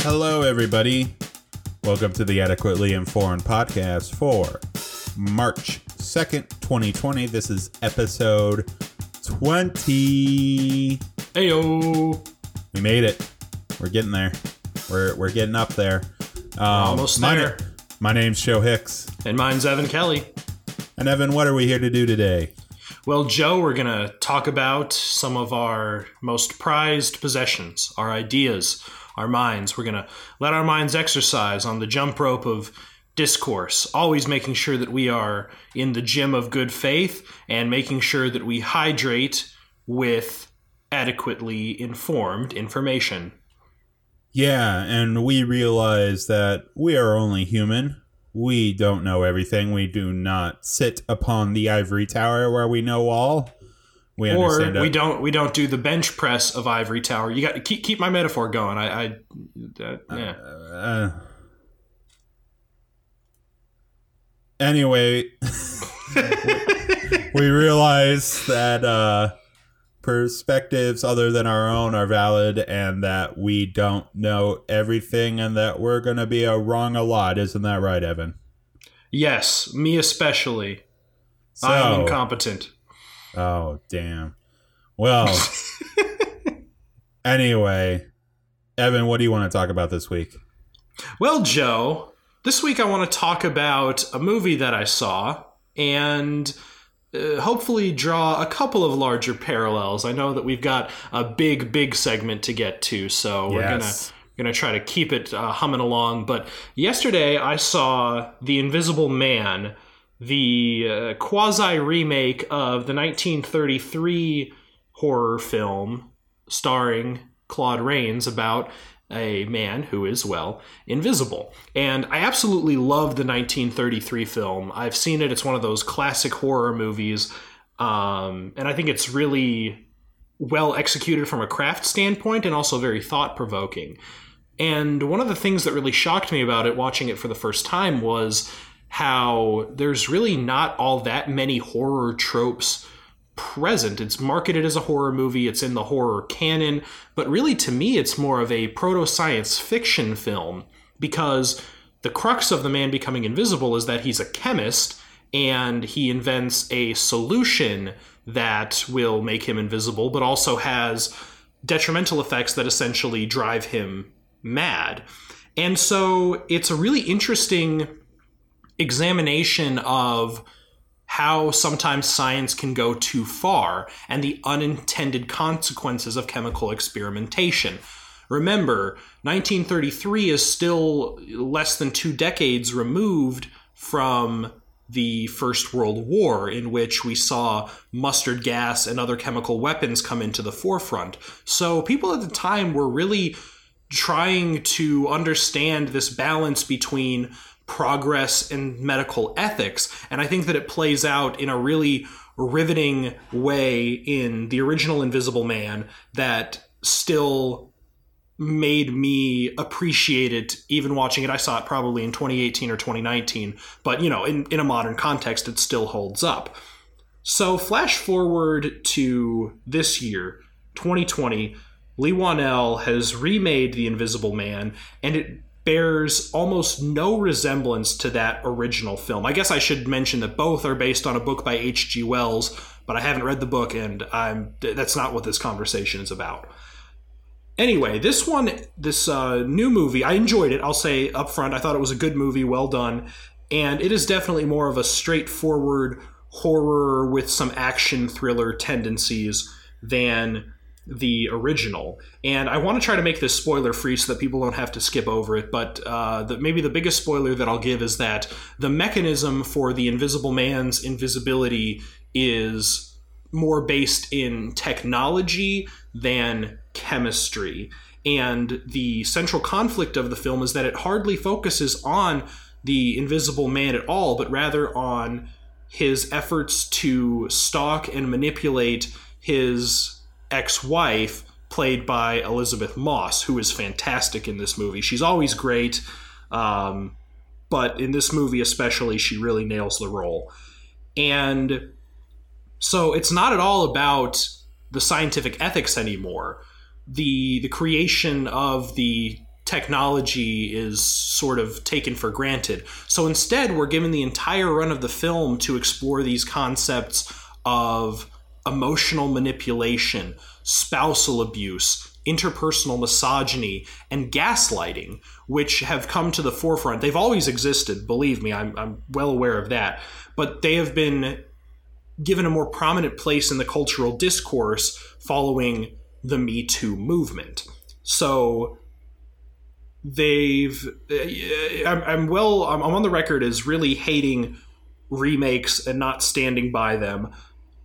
Hello, everybody. Welcome to the Adequately Informed Podcast for March 2nd, 2020. This is episode 20. Heyo. We made it. We're getting there. We're getting up there. Almost there. My name's Joe Hicks. And mine's Evan Kelly. And Evan, what are we here to do today? Well, Joe, we're going to talk about some of our most prized possessions, our ideas, our minds. We're going to let our minds exercise on the jump rope of discourse, always making sure that we are in the gym of good faith and making sure that we hydrate with adequately informed information. Yeah, and we realize that we are only human. We don't know everything. We do not sit upon the ivory tower where we know all. We understand or we don't do the bench press of ivory tower. You got to keep my metaphor going. Yeah. Anyway, we realize that perspectives other than our own are valid and that we don't know everything and that we're going to be wrong a lot. Isn't that right, Evan? Yes, me especially. So, I'm incompetent. Oh, damn. Well, anyway, Evan, what do you want to talk about this week? Well, Joe, this week I want to talk about a movie that I saw and hopefully draw a couple of larger parallels. I know that we've got a big segment to get to, so we're gonna try to keep it humming along. But yesterday I saw The Invisible Man, the quasi-remake of the 1933 horror film starring Claude Rains about a man who is, well, invisible. And I absolutely love the 1933 film. I've seen it. It's one of those classic horror movies. And I think it's really well executed from a craft standpoint and also very thought-provoking. And one of the things that really shocked me about it, watching it for the first time, was how there's really not all that many horror tropes present. It's marketed as a horror movie. It's in the horror canon, but really to me it's more of a proto-science fiction film, because the crux of the man becoming invisible is that he's a chemist and he invents a solution that will make him invisible, but also has detrimental effects that essentially drive him mad. And so it's a really interesting examination of how sometimes science can go too far and the unintended consequences of chemical experimentation. Remember, 1933 is still less than 2 decades removed from the First World War, in which we saw mustard gas and other chemical weapons come into the forefront. So people at the time were really trying to understand this balance between progress and medical ethics. And I think that it plays out in a really riveting way in the original Invisible Man that still made me appreciate it even watching it. I saw it probably in 2018 or 2019, but you know, in a modern context, it still holds up. So flash forward to this year, 2020, Leigh Whannell has remade The Invisible Man, and it bears almost no resemblance to that original film. I guess I should mention that both are based on a book by H.G. Wells, but I haven't read the book, and that's not what this conversation is about. Anyway, this new movie, I enjoyed it. I'll say up front, I thought it was a good movie, well done, and it is definitely more of a straightforward horror with some action thriller tendencies than the original. And I want to try to make this spoiler free so that people don't have to skip over it, but maybe the biggest spoiler that I'll give is that the mechanism for the Invisible Man's invisibility is more based in technology than chemistry. And the central conflict of the film is that it hardly focuses on the Invisible Man at all, but rather on his efforts to stalk and manipulate his ex-wife, played by Elizabeth Moss, who is fantastic in this movie. She's always great, but in this movie especially, she really nails the role. And so it's not at all about the scientific ethics anymore. the creation of the technology is sort of taken for granted. So instead, we're given the entire run of the film to explore these concepts of emotional manipulation, spousal abuse, interpersonal misogyny, and gaslighting, which have come to the forefront. They've always existed, believe me, I'm well aware of that, but they have been given a more prominent place in the cultural discourse following the Me Too movement. So I'm on the record as really hating remakes and not standing by them,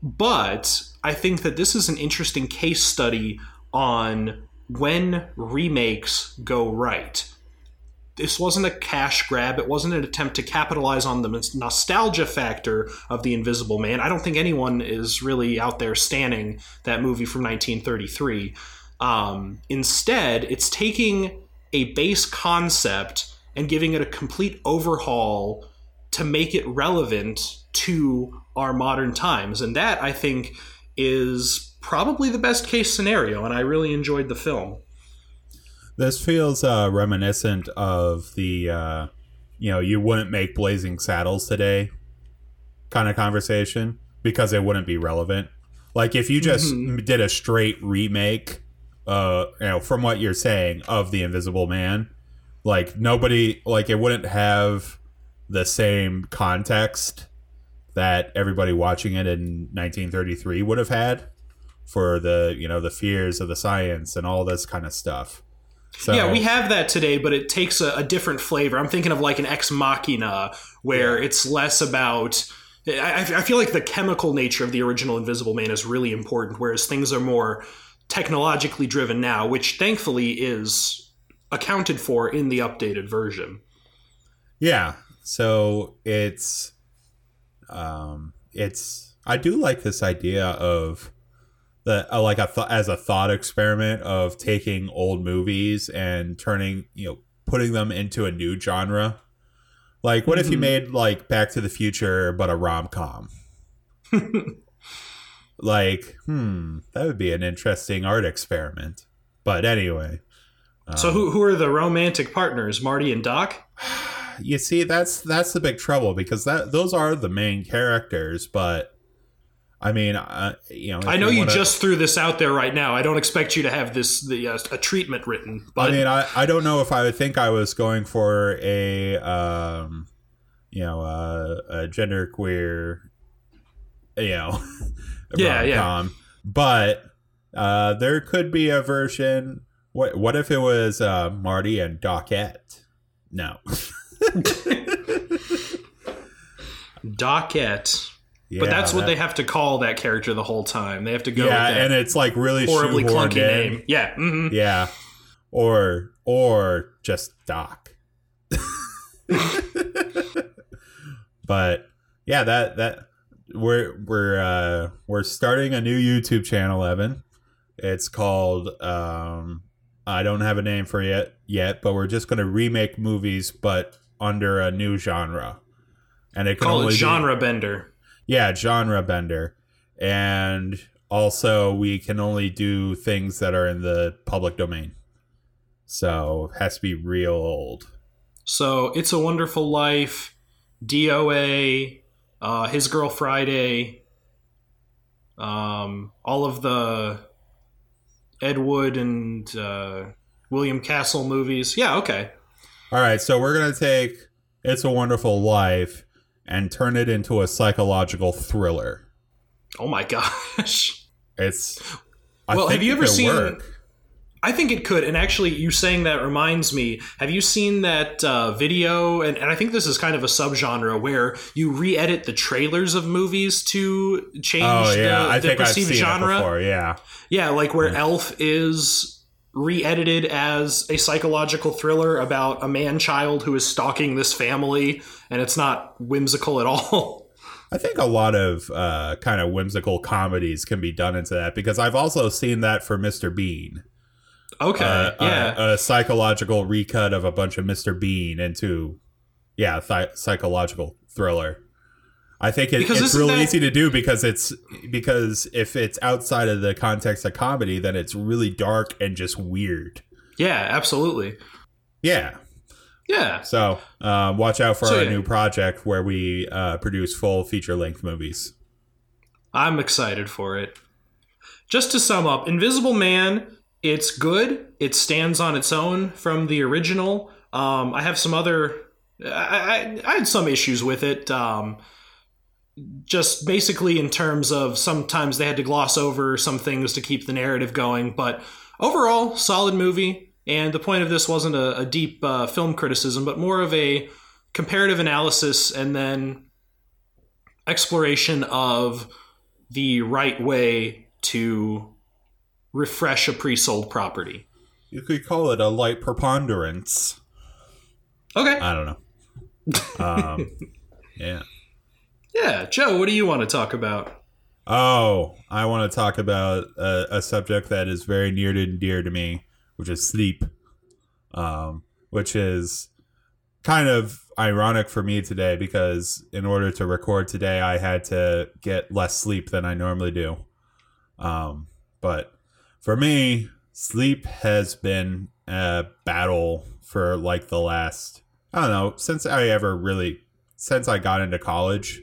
but I think that this is an interesting case study on when remakes go right. This wasn't a cash grab. It wasn't an attempt to capitalize on the nostalgia factor of The Invisible Man. I don't think anyone is really out there standing that movie from 1933. Instead, it's taking a base concept and giving it a complete overhaul to make it relevant to our modern times. And that, I think, is probably the best case scenario. And I really enjoyed the film. This feels reminiscent of the, you wouldn't make Blazing Saddles today kind of conversation, because it wouldn't be relevant. Like if you just did a straight remake, from what you're saying of The Invisible Man, like nobody, like it wouldn't have the same context that everybody watching it in 1933 would have had for the, the fears of the science and all this kind of stuff. So, yeah, we have that today, but it takes a different flavor. I'm thinking of like an Ex Machina, where it's less about... I feel like the chemical nature of the original Invisible Man is really important, whereas things are more technologically driven now, which thankfully is accounted for in the updated version. Yeah, so it's I do like this idea of... as a thought experiment of taking old movies and turning, putting them into a new genre. Like, what if you made like Back to the Future, but a rom-com? Like, that would be an interesting art experiment. But anyway. So who are the romantic partners, Marty and Doc? You see, that's the big trouble, because those are the main characters, but. I mean, I know you just threw this out there right now. I don't expect you to have a treatment written. But I mean, I don't know if I would think I was going for a genderqueer, rom-com. But there could be a version. What if it was Marty and Docette? No. Docette. Yeah, but that's what they have to call that character the whole time. They have to go with that, and it's like really horribly clunky name. Yeah. Mm-hmm. Yeah. Or just Doc. But yeah, that we're starting a new YouTube channel, Evan. It's called I don't have a name for it yet, but we're just going to remake movies but under a new genre. And it call it Genre Bender. Yeah, Genre Bender. And also we can only do things that are in the public domain. So it has to be real old. So It's a Wonderful Life, DOA, His Girl Friday, all of the Ed Wood and William Castle movies. Yeah, okay. All right, so we're going to take It's a Wonderful Life and turn it into a psychological thriller. Oh my gosh. Have you ever seen... Work. I think it could. And actually, you saying that reminds me. Have you seen that video? And I think this is kind of a subgenre where you re-edit the trailers of movies to change the perceived genre. Before, yeah. Yeah, like where Elf is... re-edited as a psychological thriller about a man-child who is stalking this family, and it's not whimsical at all. I think a lot of kind of whimsical comedies can be done into that, because I've also seen that for Mr. Bean. Okay, a psychological recut of a bunch of Mr. Bean into, psychological thriller. I think it's really easy to do because if it's outside of the context of comedy, then it's really dark and just weird. Yeah, absolutely. Yeah. Yeah. So watch out for our new project where we produce full feature-length movies. I'm excited for it. Just to sum up, Invisible Man, it's good. It stands on its own from the original. I have some other... I had some issues with it. Just basically in terms of sometimes they had to gloss over some things to keep the narrative going. But overall, solid movie. And the point of this wasn't a deep film criticism, but more of a comparative analysis and then exploration of the right way to refresh a pre-sold property. You could call it a light preponderance. Okay. I don't know. Yeah. Yeah. Joe, what do you want to talk about? Oh, I want to talk about a subject that is very near and dear to me, which is sleep, which is kind of ironic for me today because in order to record today, I had to get less sleep than I normally do. But for me, sleep has been a battle for like the last, I don't know, since I got into college,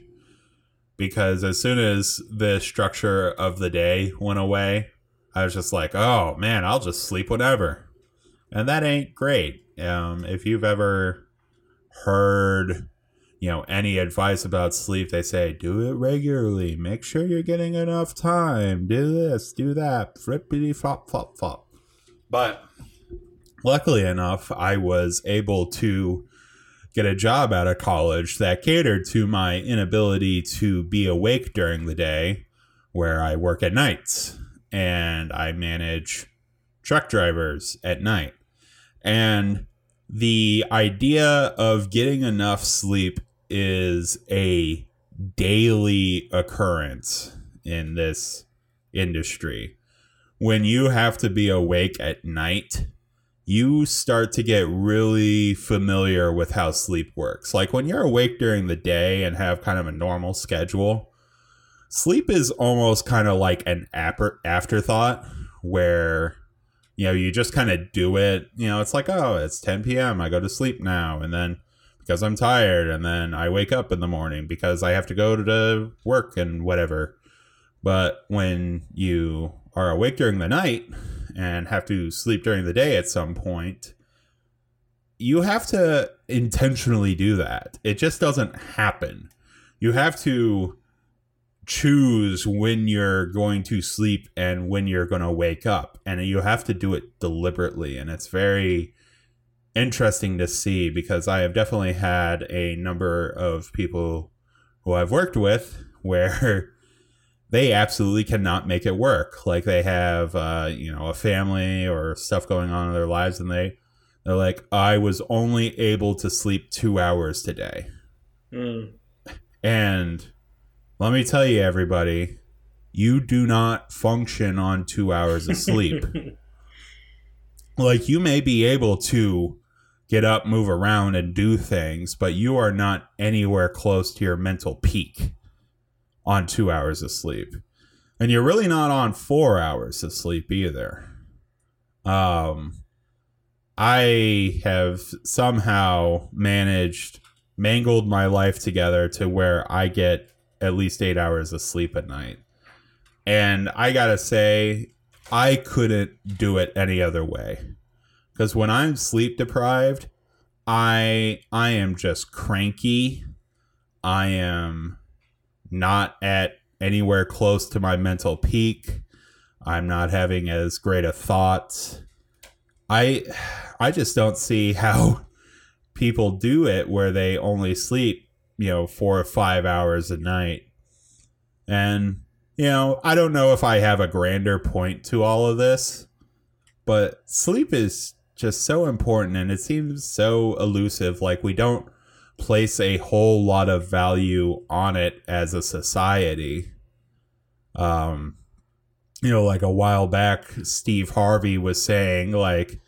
because as soon as the structure of the day went away, I was just like, oh, man, I'll just sleep whenever. And that ain't great. If you've ever heard, any advice about sleep, they say, do it regularly. Make sure you're getting enough time. Do this, do that. Flippity flop, flop, flop. But luckily enough, I was able to get a job out of college that catered to my inability to be awake during the day, where I work at nights. And I manage truck drivers at night. And the idea of getting enough sleep is a daily occurrence in this industry. When you have to be awake at night, you start to get really familiar with how sleep works. Like when you're awake during the day and have kind of a normal schedule, sleep is almost kind of like an afterthought where, you just kind of do it. It's like, oh, it's 10 p.m. I go to sleep now. And then because I'm tired and then I wake up in the morning because I have to go to work and whatever. But when you are awake during the night and have to sleep during the day at some point, you have to intentionally do that. It just doesn't happen. You have to choose when you're going to sleep and when you're going to wake up, and you have to do it deliberately. And it's very interesting to see because I have definitely had a number of people who I've worked with where they absolutely cannot make it work. Like they have a family or stuff going on in their lives, and they're like, I was only able to sleep 2 hours today. And let me tell you, everybody, you do not function on 2 hours of sleep. Like, you may be able to get up, move around, and do things, but you are not anywhere close to your mental peak on 2 hours of sleep. And you're really not on 4 hours of sleep either. I have somehow mangled my life together to where I get at least 8 hours of sleep at night. And I gotta say, I couldn't do it any other way. Because when I'm sleep deprived, I am just cranky. I am not at anywhere close to my mental peak. I'm not having as great a thought. I just don't see how people do it where they only sleep 4 or 5 hours a night. And, I don't know if I have a grander point to all of this, but sleep is just so important and it seems so elusive. Like we don't place a whole lot of value on it as a society. Like a while back, Steve Harvey was saying like,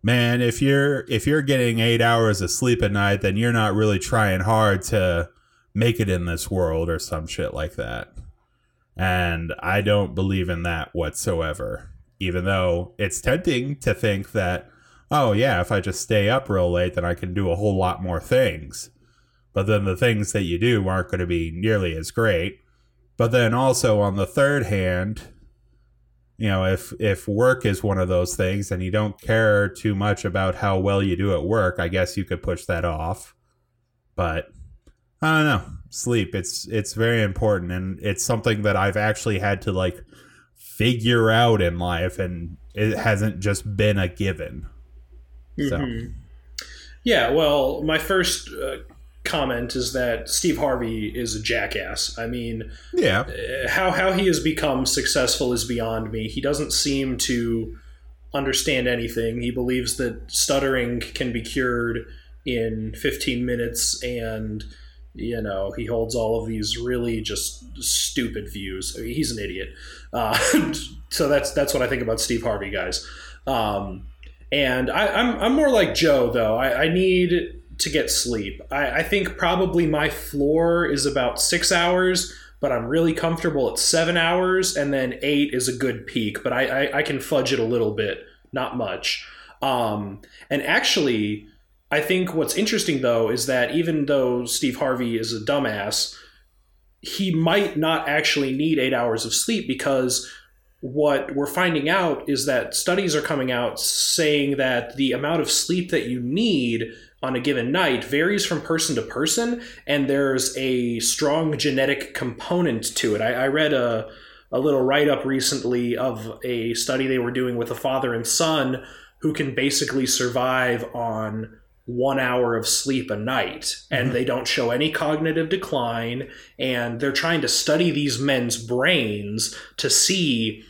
man, if you're getting 8 hours of sleep at night, then you're not really trying hard to make it in this world or some shit like that. And I don't believe in that whatsoever, even though it's tempting to think that, oh yeah, if I just stay up real late, then I can do a whole lot more things. But then the things that you do aren't going to be nearly as great. But then also on the third hand, you know, if work is one of those things and you don't care too much about how well you do at work, I guess you could push that off. But I don't know. Sleep, it's very important, and it's something that I've actually had to like figure out in life, and it hasn't just been a given. Mm-hmm. So, yeah. Well, my first comment is that Steve Harvey is a jackass. I mean, yeah, how he has become successful is beyond me. He doesn't seem to understand anything. He believes that stuttering can be cured in 15 minutes, and you know, he holds all of these really just stupid views. I mean, he's an idiot. So that's what I think about Steve Harvey, guys. And I'm more like Joe, though. I need to get sleep. I think probably my floor is about 6 hours, but I'm really comfortable at 7 hours, and then 8 is a good peak. But I can fudge it a little bit, not much. And actually, I think what's interesting, though, is that even though Steve Harvey is a dumbass, he might not actually need 8 hours of sleep, because what we're finding out is that studies are coming out saying that the amount of sleep that you need on a given night varies from person to person, and there's a strong genetic component to it. I read a little write-up recently of a study they were doing with a father and son who can basically survive on 1 hour of sleep a night, and they don't show any cognitive decline, and they're trying to study these men's brains to see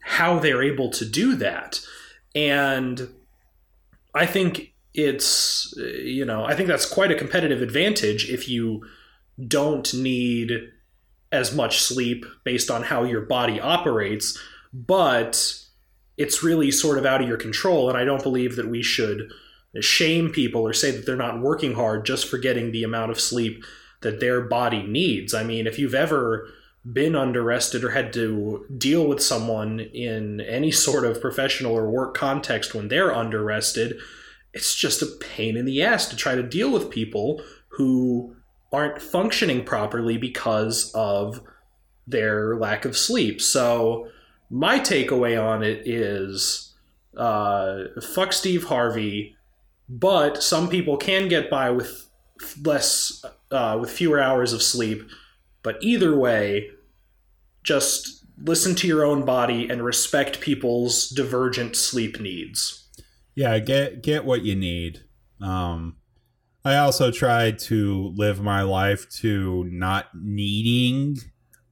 how they're able to do that. And I think it's, you know, I think that's quite a competitive advantage if you don't need as much sleep based on how your body operates, but it's really sort of out of your control. And I don't believe that we should shame people or say that they're not working hard just for getting the amount of sleep that their body needs. I mean, if you've ever been under-rested or had to deal with someone in any sort of professional or work context when they're under-rested, it's just a pain in the ass to try to deal with people who aren't functioning properly because of their lack of sleep. So my takeaway on it is fuck Steve Harvey. But some people can get by with fewer hours of sleep. But either way, just listen to your own body and respect people's divergent sleep needs. Yeah, get what you need. I also tried to live my life to not needing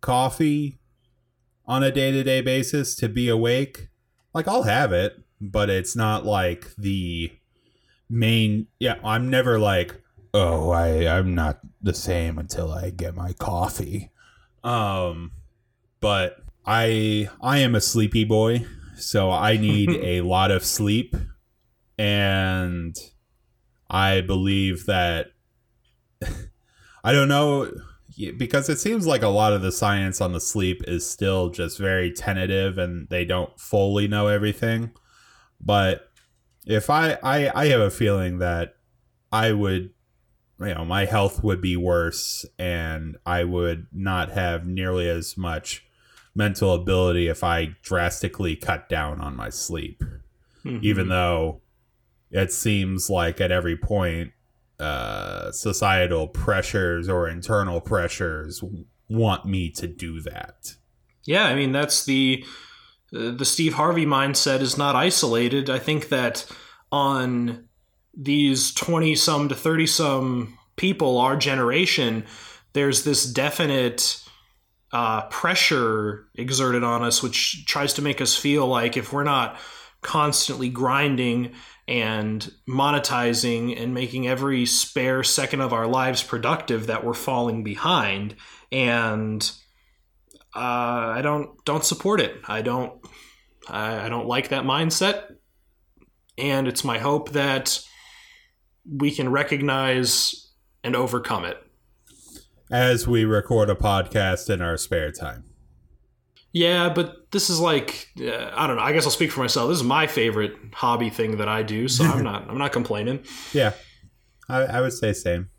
coffee on a day-to-day basis to be awake. Like, I'll have it, but it's not like the main. Yeah, I'm never like, oh, I'm not the same until I get my coffee. But I am a sleepy boy, so I need a lot of sleep, and I believe that I don't know, because it seems like a lot of the science on the sleep is still just very tentative, and they don't fully know everything. But if I have a feeling that I would, you know, my health would be worse, and I would not have nearly as much mental ability if I drastically cut down on my sleep. Mm-hmm. Even though it seems like at every point, societal pressures or internal pressures want me to do that. Yeah, I mean, that's the Steve Harvey mindset is not isolated. I think that on these 20-some to 30-some people, our generation, there's this definite pressure exerted on us, which tries to make us feel like if we're not constantly grinding and monetizing and making every spare second of our lives productive, that we're falling behind. And I don't support it. I don't like that mindset. And it's my hope that we can recognize and overcome it. as we record a podcast in our spare time. Yeah, but this is like, I don't know. I guess I'll speak for myself. This is my favorite hobby thing that I do, so I'm not complaining. Yeah, I would say same.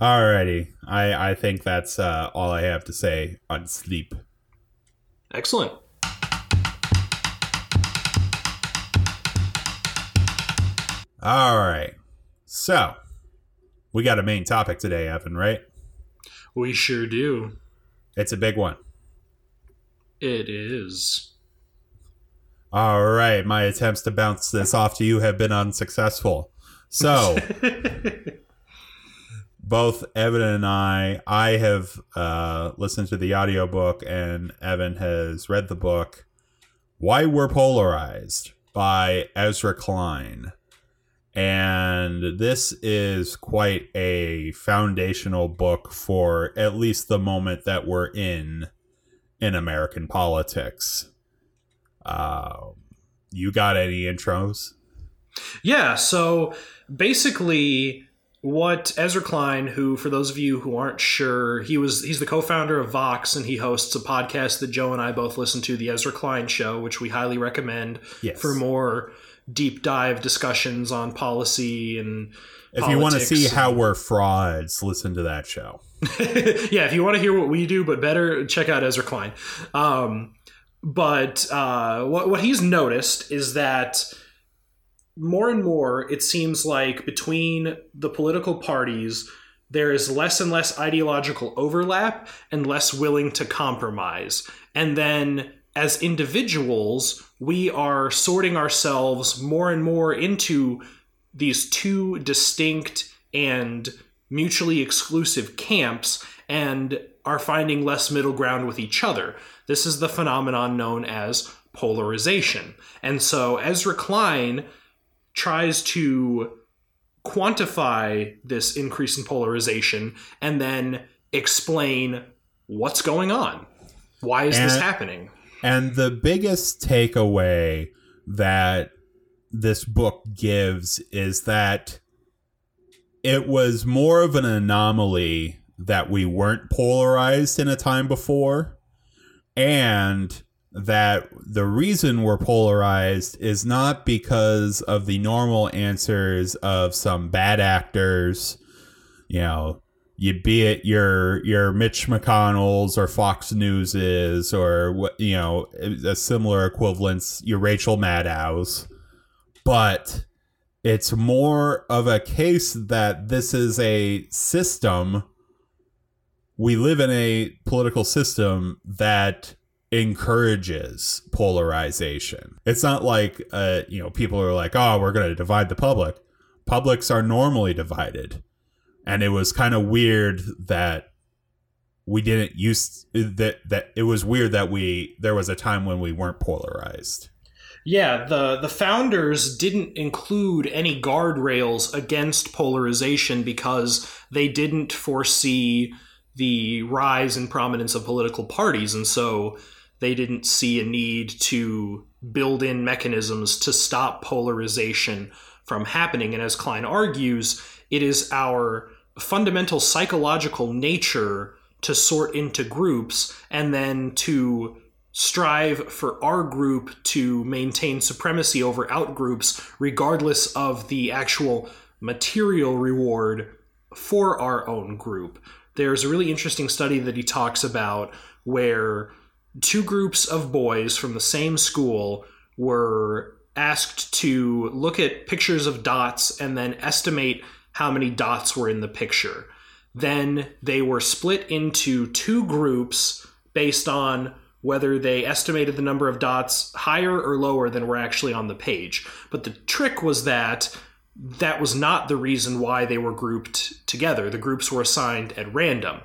Alrighty, I think that's all I have to say on sleep. Excellent. All right, so we got a main topic today, Evan, right? We sure do. It's a big one. It is. All right, my attempts to bounce this off to you have been unsuccessful. So both Evan and I have listened to the audiobook, and Evan has read the book, Why We're Polarized by Ezra Klein. And this is quite a foundational book for at least the moment that we're in American politics. You got any intros? Yeah, so basically what Ezra Klein, who, for those of you who aren't sure, he's the co-founder of Vox, and he hosts a podcast that Joe and I both listen to, The Ezra Klein Show, which we highly recommend for more deep dive discussions on policy and if politics. You want to see how we're frauds, listen to that show. Yeah, if you want to hear what we do but better, check out Ezra Klein. What he's noticed is that more and more it seems like between the political parties there is less and less ideological overlap and less willing to compromise. And then as individuals, we are sorting ourselves more and more into these two distinct and mutually exclusive camps and are finding less middle ground with each other. This is the phenomenon known as polarization. And so Ezra Klein tries to quantify this increase in polarization and then explain what's going on. Why is this happening? And the biggest takeaway that this book gives is that it was more of an anomaly that we weren't polarized in a time before, and that the reason we're polarized is not because of the normal answers of some bad actors, you know, be it your Mitch McConnell's or Fox News's or, you know, a similar equivalence, your Rachel Maddow's. But it's more of a case that this is a system. We live in a political system that encourages polarization. It's not like, you know, people are like, oh, we're going to divide the public. Publics are normally divided. And it was kind of weird that we didn't use that it was weird that there was a time when we weren't polarized. Yeah, the founders didn't include any guardrails against polarization because they didn't foresee the rise in prominence of political parties. And so they didn't see a need to build in mechanisms to stop polarization from happening. And as Klein argues, it is our fundamental psychological nature to sort into groups and then to strive for our group to maintain supremacy over out groups, regardless of the actual material reward for our own group. There's a really interesting study that he talks about where two groups of boys from the same school were asked to look at pictures of dots and then estimate how many dots were in the picture. Then they were split into two groups based on whether they estimated the number of dots higher or lower than were actually on the page. But the trick was that that was not the reason why they were grouped together. The groups were assigned at random.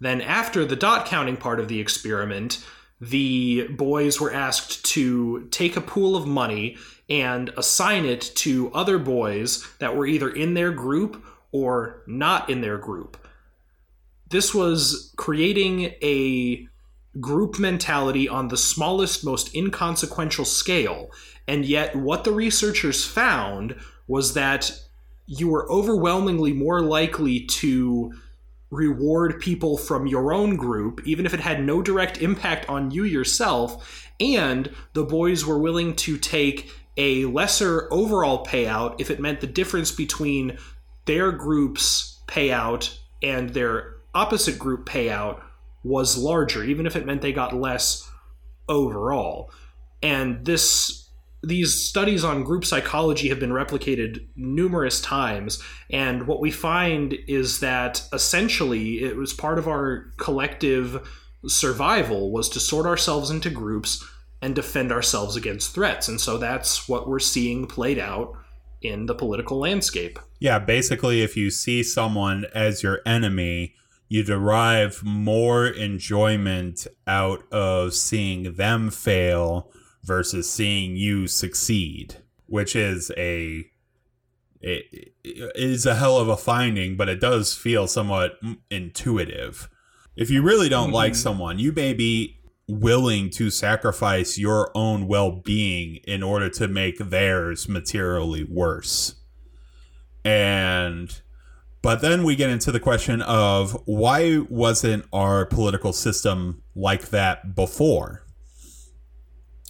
Then after the dot counting part of the experiment, the boys were asked to take a pool of money and assign it to other boys that were either in their group or not in their group. This was creating a group mentality on the smallest, most inconsequential scale. And yet what the researchers found was that you were overwhelmingly more likely to reward people from your own group, even if it had no direct impact on you yourself, and the boys were willing to take a lesser overall payout if it meant the difference between their group's payout and their opposite group payout was larger, even if it meant they got less overall. And these studies on group psychology have been replicated numerous times, and what we find is that essentially it was part of our collective survival was to sort ourselves into groups and defend ourselves against threats. And so that's what we're seeing played out in the political landscape. Yeah, basically, if you see someone as your enemy, you derive more enjoyment out of seeing them fail versus seeing you succeed, which is a hell of a finding, but it does feel somewhat intuitive. If you really don't like someone, you may be willing to sacrifice your own well-being in order to make theirs materially worse. But then we get into the question of, why wasn't our political system like that before?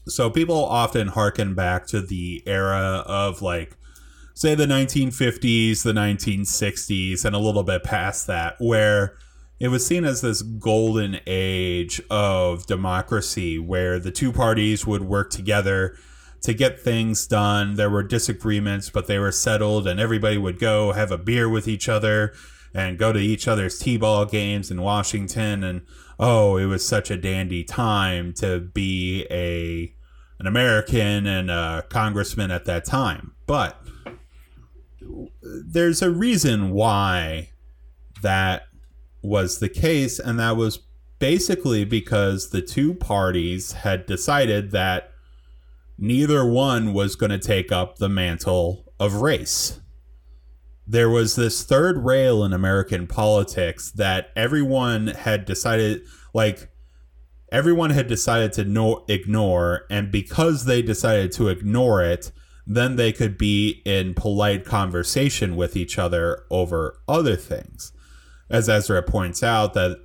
So people often hearken back to the era of, like, say the 1950s, the 1960s, and a little bit past that, where it was seen as this golden age of democracy where the two parties would work together to get things done. There were disagreements, but they were settled, and everybody would go have a beer with each other and go to each other's t-ball games in Washington. And, oh, it was such a dandy time to be an American and a congressman at that time. But there's a reason why that was the case, and that was basically because the two parties had decided that neither one was going to take up the mantle of race. There was this third rail in American politics that everyone had decided to ignore, and because they decided to ignore it, then they could be in polite conversation with each other over other things. As Ezra points out, that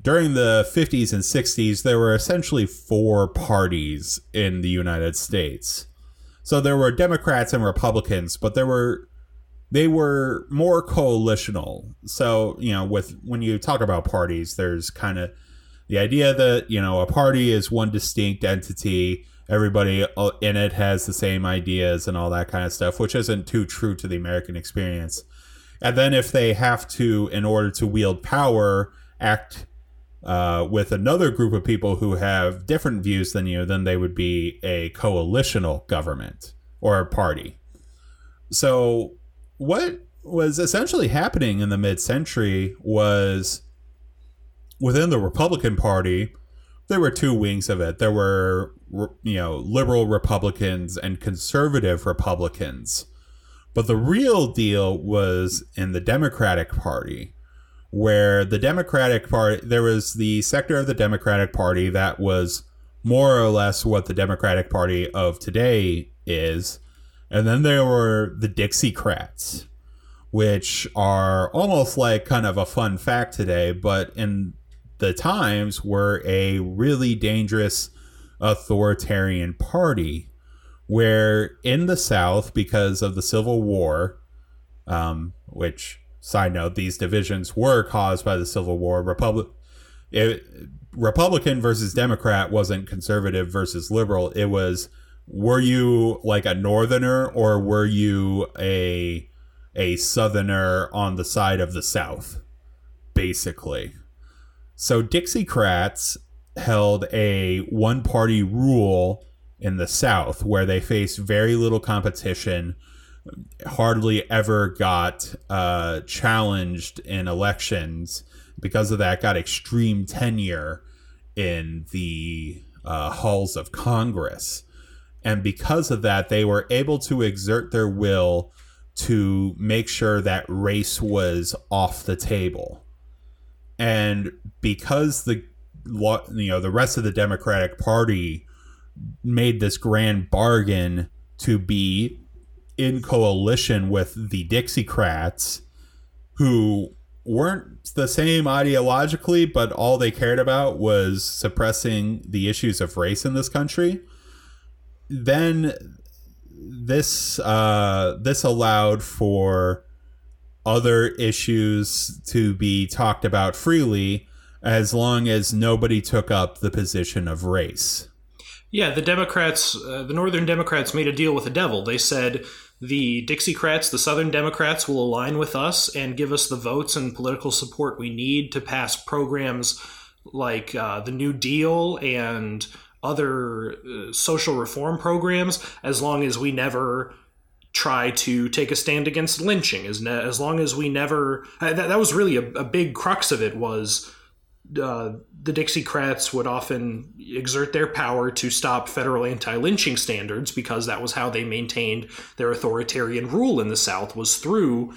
during the 50s and 60s, there were essentially four parties in the United States. So there were Democrats and Republicans, but they were more coalitional. So, you know, when you talk about parties, there's kind of the idea that, you know, a party is one distinct entity. Everybody in it has the same ideas and all that kind of stuff, which isn't too true to the American experience. And then if they have to, in order to wield power, act with another group of people who have different views than you, then they would be a coalitional government or a party. So what was essentially happening in the mid-century was, within the Republican Party, there were two wings of it. There were, you know, liberal Republicans and conservative Republicans. But the real deal was in the Democratic Party, where the Democratic Party, there was the sector of the Democratic Party that was more or less what the Democratic Party of today is. And then there were the Dixiecrats, which are almost like kind of a fun fact today, but in the times were a really dangerous authoritarian party, where in the South, because of the Civil War, which, side note, these divisions were caused by the Civil War. Republican versus Democrat wasn't conservative versus liberal. It was, were you like a Northerner or were you a Southerner on the side of the South, basically. So Dixiecrats held a one-party rule in the South, where they faced very little competition, hardly ever got challenged in elections. Because of that, got extreme tenure in the halls of Congress. And because of that, they were able to exert their will to make sure that race was off the table. And because the rest of the Democratic Party made this grand bargain to be in coalition with the Dixiecrats, who weren't the same ideologically, but all they cared about was suppressing the issues of race in this country. Then this this allowed for other issues to be talked about freely, as long as nobody took up the position of race. Yeah, the Democrats, the Northern Democrats made a deal with the devil. They said the Dixiecrats, the Southern Democrats, will align with us and give us the votes and political support we need to pass programs like the New Deal and other social reform programs, as long as we never try to take a stand against lynching, as long as we never... That was really a big crux of it was... the Dixiecrats would often exert their power to stop federal anti-lynching standards, because that was how they maintained their authoritarian rule in the South, was through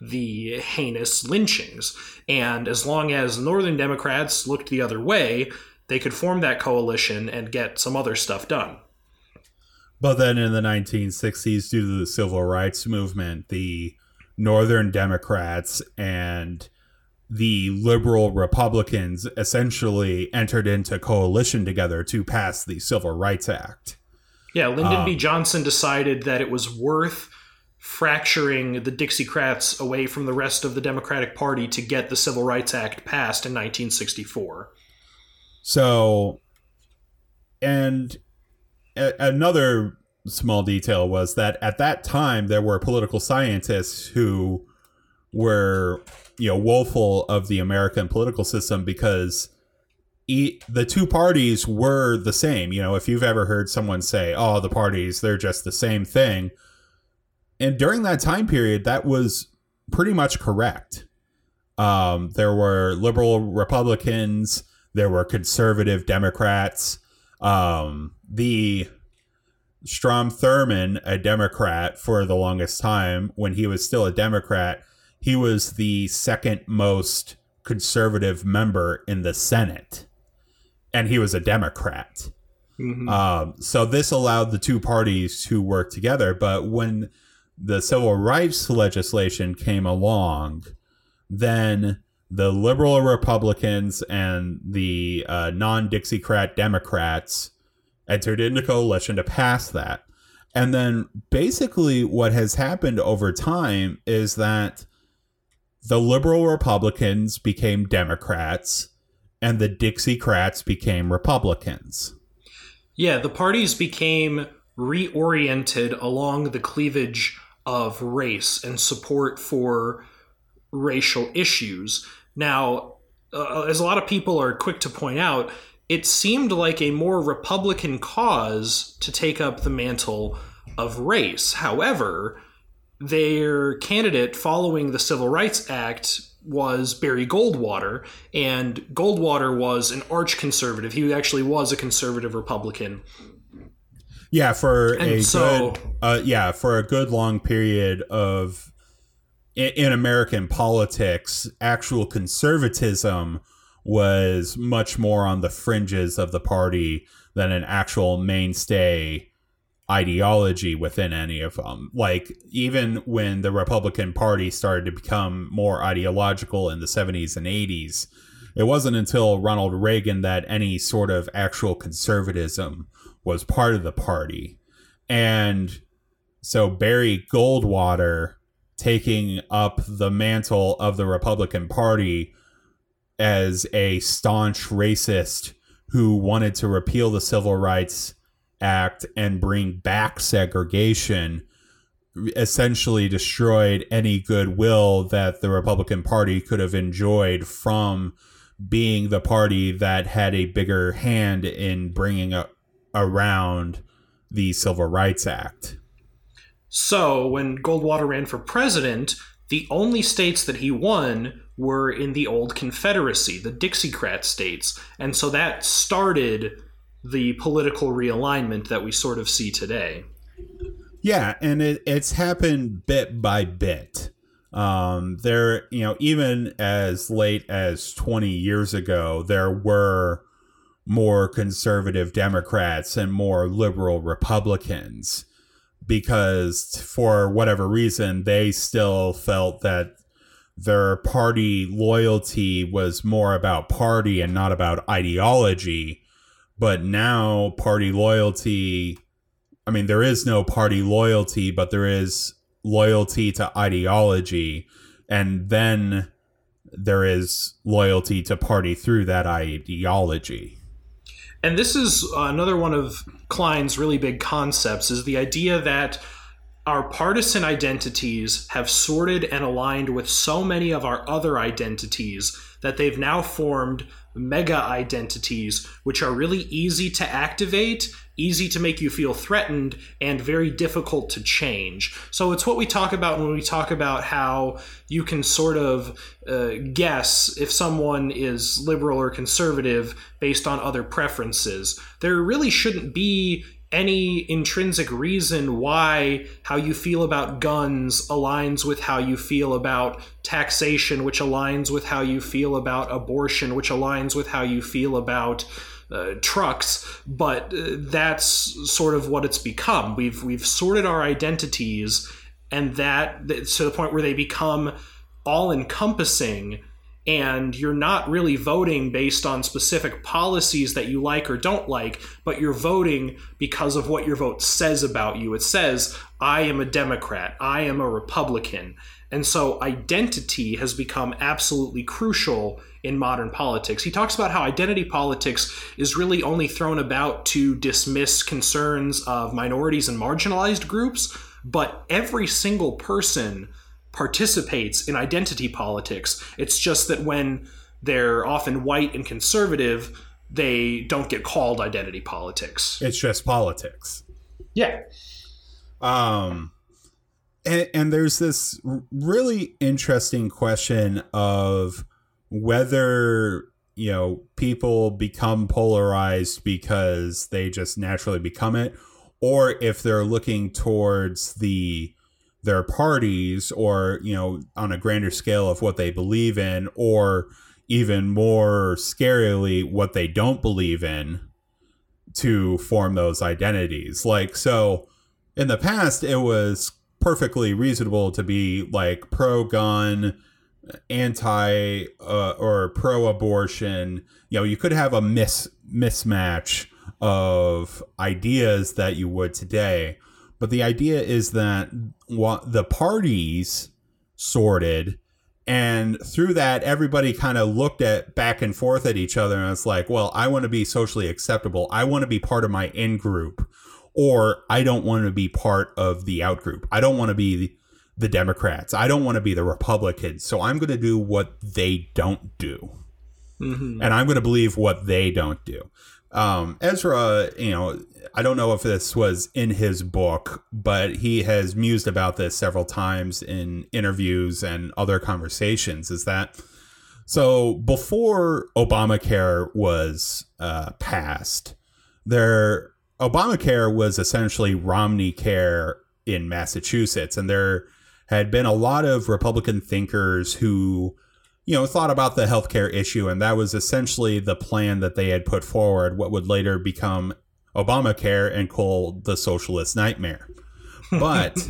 the heinous lynchings. And as long as Northern Democrats looked the other way, they could form that coalition and get some other stuff done. But then in the 1960s, due to the Civil Rights Movement, the Northern Democrats and the liberal Republicans essentially entered into coalition together to pass the Civil Rights Act. Yeah, Lyndon B. Johnson decided that it was worth fracturing the Dixiecrats away from the rest of the Democratic Party to get the Civil Rights Act passed in 1964. So, and another small detail was that at that time, there were political scientists who were... woeful of the American political system, because the two parties were the same. You know, if you've ever heard someone say, oh, the parties, they're just the same thing. And during that time period, that was pretty much correct. There were liberal Republicans. There were conservative Democrats. The Strom Thurmond, a Democrat for the longest time, when he was still a Democrat, he was the second most conservative member in the Senate, and he was a Democrat. Mm-hmm. So this allowed the two parties to work together. But when the civil rights legislation came along, then the liberal Republicans and the non-Dixiecrat Democrats entered into coalition to pass that. And then basically what has happened over time is that the liberal Republicans became Democrats and the Dixiecrats became Republicans. Yeah, the parties became reoriented along the cleavage of race and support for racial issues. Now, as a lot of people are quick to point out, it seemed like a more Republican cause to take up the mantle of race. However, their candidate following the Civil Rights Act was Barry Goldwater, and Goldwater was an arch conservative. He actually was a conservative Republican. Yeah, for a good long period of in American politics, actual conservatism was much more on the fringes of the party than an actual mainstay ideology within any of them. Like, even when the Republican Party started to become more ideological in the 70s and 80s, it wasn't until Ronald Reagan that any sort of actual conservatism was part of the party. And so Barry Goldwater taking up the mantle of the Republican Party as a staunch racist who wanted to repeal the Civil Rights Act and bring back segregation essentially destroyed any goodwill that the Republican Party could have enjoyed from being the party that had a bigger hand in bringing around the Civil Rights Act. So when Goldwater ran for president, the only states that he won were in the old Confederacy, the Dixiecrat states. And so that started the political realignment that we sort of see today. Yeah, and it's happened bit by bit. There, even as late as 20 years ago, there were more conservative Democrats and more liberal Republicans, because for whatever reason, they still felt that their party loyalty was more about party and not about ideology. But now party loyalty, I mean, there is no party loyalty, but there is loyalty to ideology. And then there is loyalty to party through that ideology. And this is another one of Klein's really big concepts, is the idea that our partisan identities have sorted and aligned with so many of our other identities that they've now formed mega identities, which are really easy to activate, easy to make you feel threatened, and very difficult to change. So it's what we talk about when we talk about how you can sort of guess if someone is liberal or conservative based on other preferences. There really shouldn't be any intrinsic reason why how you feel about guns aligns with how you feel about taxation, which aligns with how you feel about abortion, which aligns with how you feel about trucks. But that's sort of what it's become. We've sorted our identities, and that to the point where they become all-encompassing. And you're not really voting based on specific policies that you like or don't like, but you're voting because of what your vote says about you. It says, I am a Democrat, I am a Republican. And so identity has become absolutely crucial in modern politics. He talks about how identity politics is really only thrown about to dismiss concerns of minorities and marginalized groups, but every single person participates in identity politics. It's just that when they're often white and conservative, they don't get called identity politics. It's just politics. Yeah. And there's this really interesting question of whether, you know, people become polarized because they just naturally become it, or if they're looking towards their parties, or, you know, on a grander scale of what they believe in, or even more scarily what they don't believe in, to form those identities. Like, so in the past it was perfectly reasonable to be like pro-gun, anti or pro-abortion. You know, you could have a mismatch of ideas that you would today. But the idea is that the parties sorted, and through that, everybody kind of looked at back and forth at each other. And it's like, well, I want to be socially acceptable. I want to be part of my in-group, or I don't want to be part of the out-group. I don't want to be the Democrats. I don't want to be the Republicans. So I'm going to do what they don't do. Mm-hmm. And I'm going to believe what they don't do. Ezra, you know, I don't know if this was in his book, but he has mused about this several times in interviews and other conversations, is that so before Obamacare was passed, Obamacare was essentially Romneycare in Massachusetts. And there had been a lot of Republican thinkers who, you know, thought about the healthcare issue, and that was essentially the plan that they had put forward, what would later become Obamacare and called the socialist nightmare. But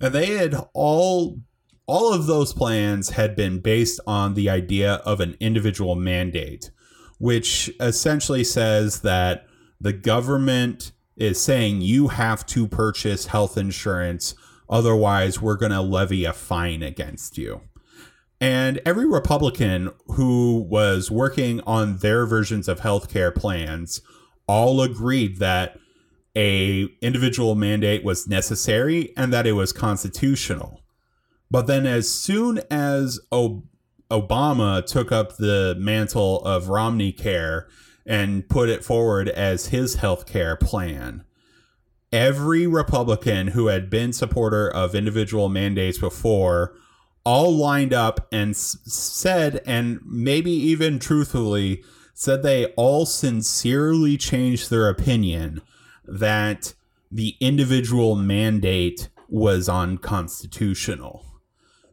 they had all of those plans had been based on the idea of an individual mandate, which essentially says that the government is saying you have to purchase health insurance, otherwise we're going to levy a fine against you. And every Republican who was working on their versions of healthcare plans all agreed that a individual mandate was necessary and that it was constitutional. But then as soon as Obama took up the mantle of Romneycare and put it forward as his healthcare plan, every Republican who had been supporter of individual mandates before all lined up and said, and maybe even truthfully said, they all sincerely changed their opinion that the individual mandate was unconstitutional.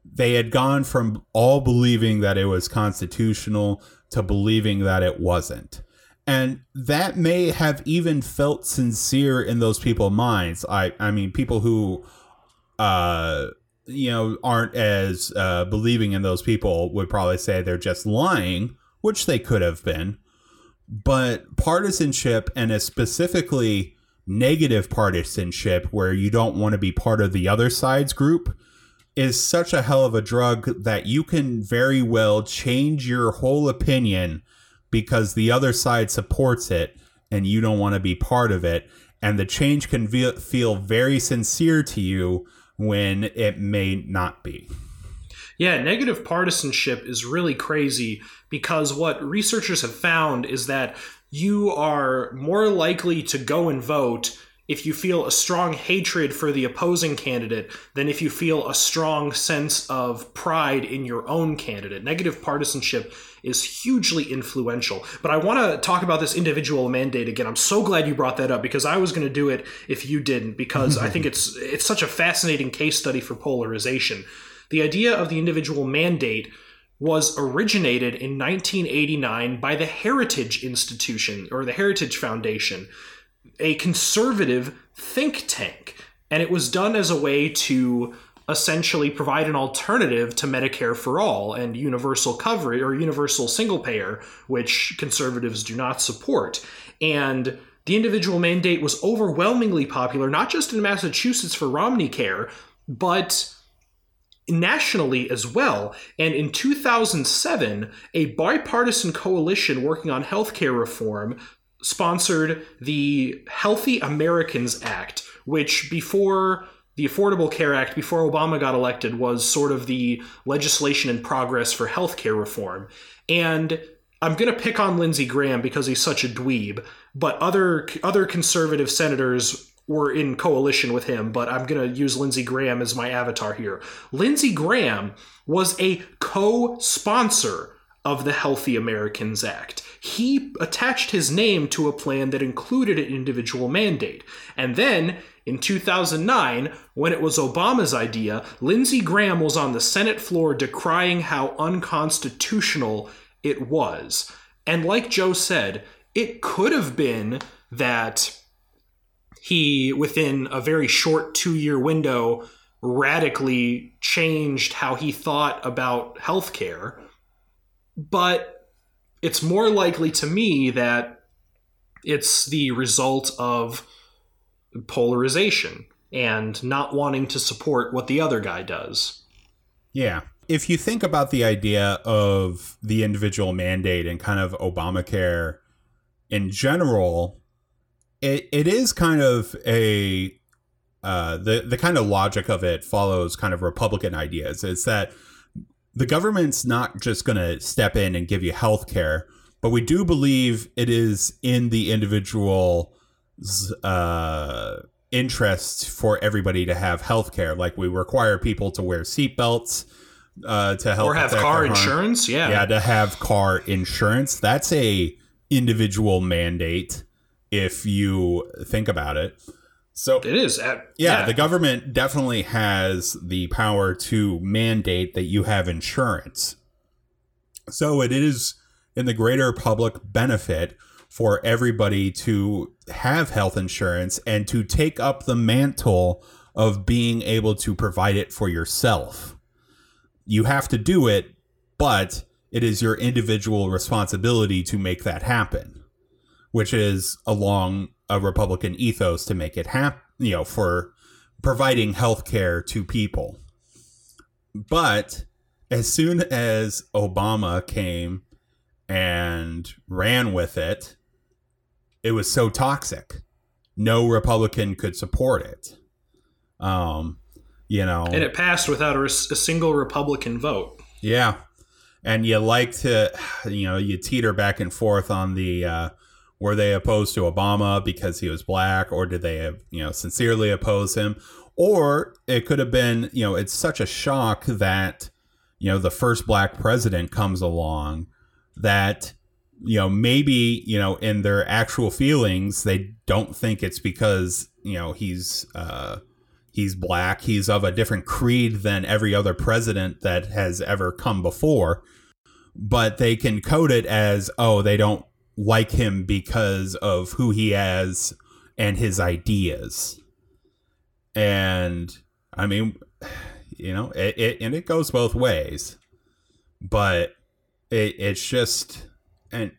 They had gone from all believing that it was constitutional to believing that it wasn't. And that may have even felt sincere in those people's minds. I mean, people who you know, aren't as believing in those people would probably say they're just lying, which they could have been. But partisanship, and a specifically negative partisanship where you don't want to be part of the other side's group, is such a hell of a drug that you can very well change your whole opinion because the other side supports it and you don't want to be part of it. And the change can feel very sincere to you when it may not be. Yeah, negative partisanship is really crazy because what researchers have found is that you are more likely to go and vote if you feel a strong hatred for the opposing candidate than if you feel a strong sense of pride in your own candidate. Negative partisanship is hugely influential. But I want to talk about this individual mandate again. I'm so glad you brought that up because I was going to do it if you didn't, because I think it's such a fascinating case study for polarization. The idea of the individual mandate was originated in 1989 by the Heritage Institution, or the Heritage Foundation, a conservative think tank. And it was done as a way to essentially provide an alternative to Medicare for All and universal coverage, or universal single payer, which conservatives do not support. And the individual mandate was overwhelmingly popular, not just in Massachusetts for Romneycare, but nationally as well. And in 2007, a bipartisan coalition working on healthcare reform sponsored the Healthy Americans Act, which before the Affordable Care Act, before Obama got elected, was sort of the legislation in progress for healthcare reform. And I'm going to pick on Lindsey Graham because he's such a dweeb, but other conservative senators were in coalition with him, but I'm going to use Lindsey Graham as my avatar here. Lindsey Graham was a co-sponsor of the Healthy Americans Act. He attached his name to a plan that included an individual mandate. And then in 2009, when it was Obama's idea, Lindsey Graham was on the Senate floor decrying how unconstitutional it was. And like Joe said, it could have been that he, within a very short 2-year window, radically changed how he thought about healthcare. But it's more likely to me that it's the result of polarization and not wanting to support what the other guy does. Yeah. If you think about the idea of the individual mandate and kind of Obamacare in general, it is kind of a the kind of logic of it follows kind of Republican ideas. It's that the government's not just going to step in and give you health care, but we do believe it is in the individual's interest for everybody to have health care. Like, we require people to wear seatbelts to help. Or have car insurance. Yeah. Yeah, to have car insurance. That's a individual mandate if you think about it. So it is. Yeah, the government definitely has the power to mandate that you have insurance. So it is in the greater public benefit for everybody to have health insurance and to take up the mantle of being able to provide it for yourself. You have to do it, but it is your individual responsibility to make that happen, which is along a Republican ethos to make it happen, you know, for providing health care to people. But as soon as Obama came and ran with it, it was so toxic. No Republican could support it. You know, and it passed without a single Republican vote. Yeah. And you like to, you know, you teeter back and forth on the, were they opposed to Obama because he was black, or did they, you know, sincerely oppose him? Or it could have been, you know, it's such a shock that, you know, the first black president comes along that, you know, maybe, you know, in their actual feelings, they don't think it's because, you know, he's black. He's of a different creed than every other president that has ever come before. But they can code it as, oh, they don't like him because of who he is and his ideas. And I mean, you know, and it goes both ways, but it's just, and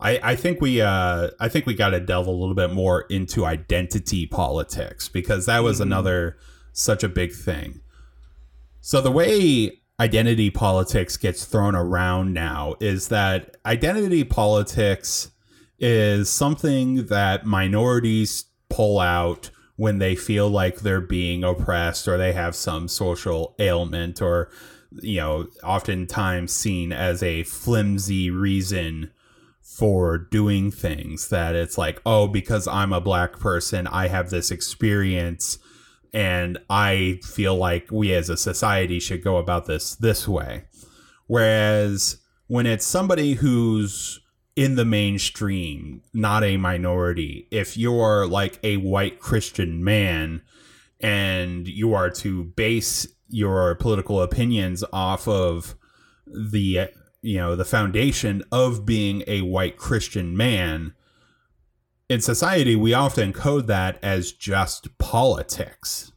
I think we got to delve a little bit more into identity politics, because that was another such a big thing. So the way identity politics gets thrown around now is that identity politics is something that minorities pull out when they feel like they're being oppressed or they have some social ailment, or, you know, oftentimes seen as a flimsy reason for doing things, that it's like, oh, because I'm a black person, I have this experience and I feel like we as a society should go about this way. Whereas when it's somebody who's in the mainstream, not a minority, if you're like a white Christian man and you are to base your political opinions off of the, you know, the foundation of being a white Christian man, in society, we often code that as just politics,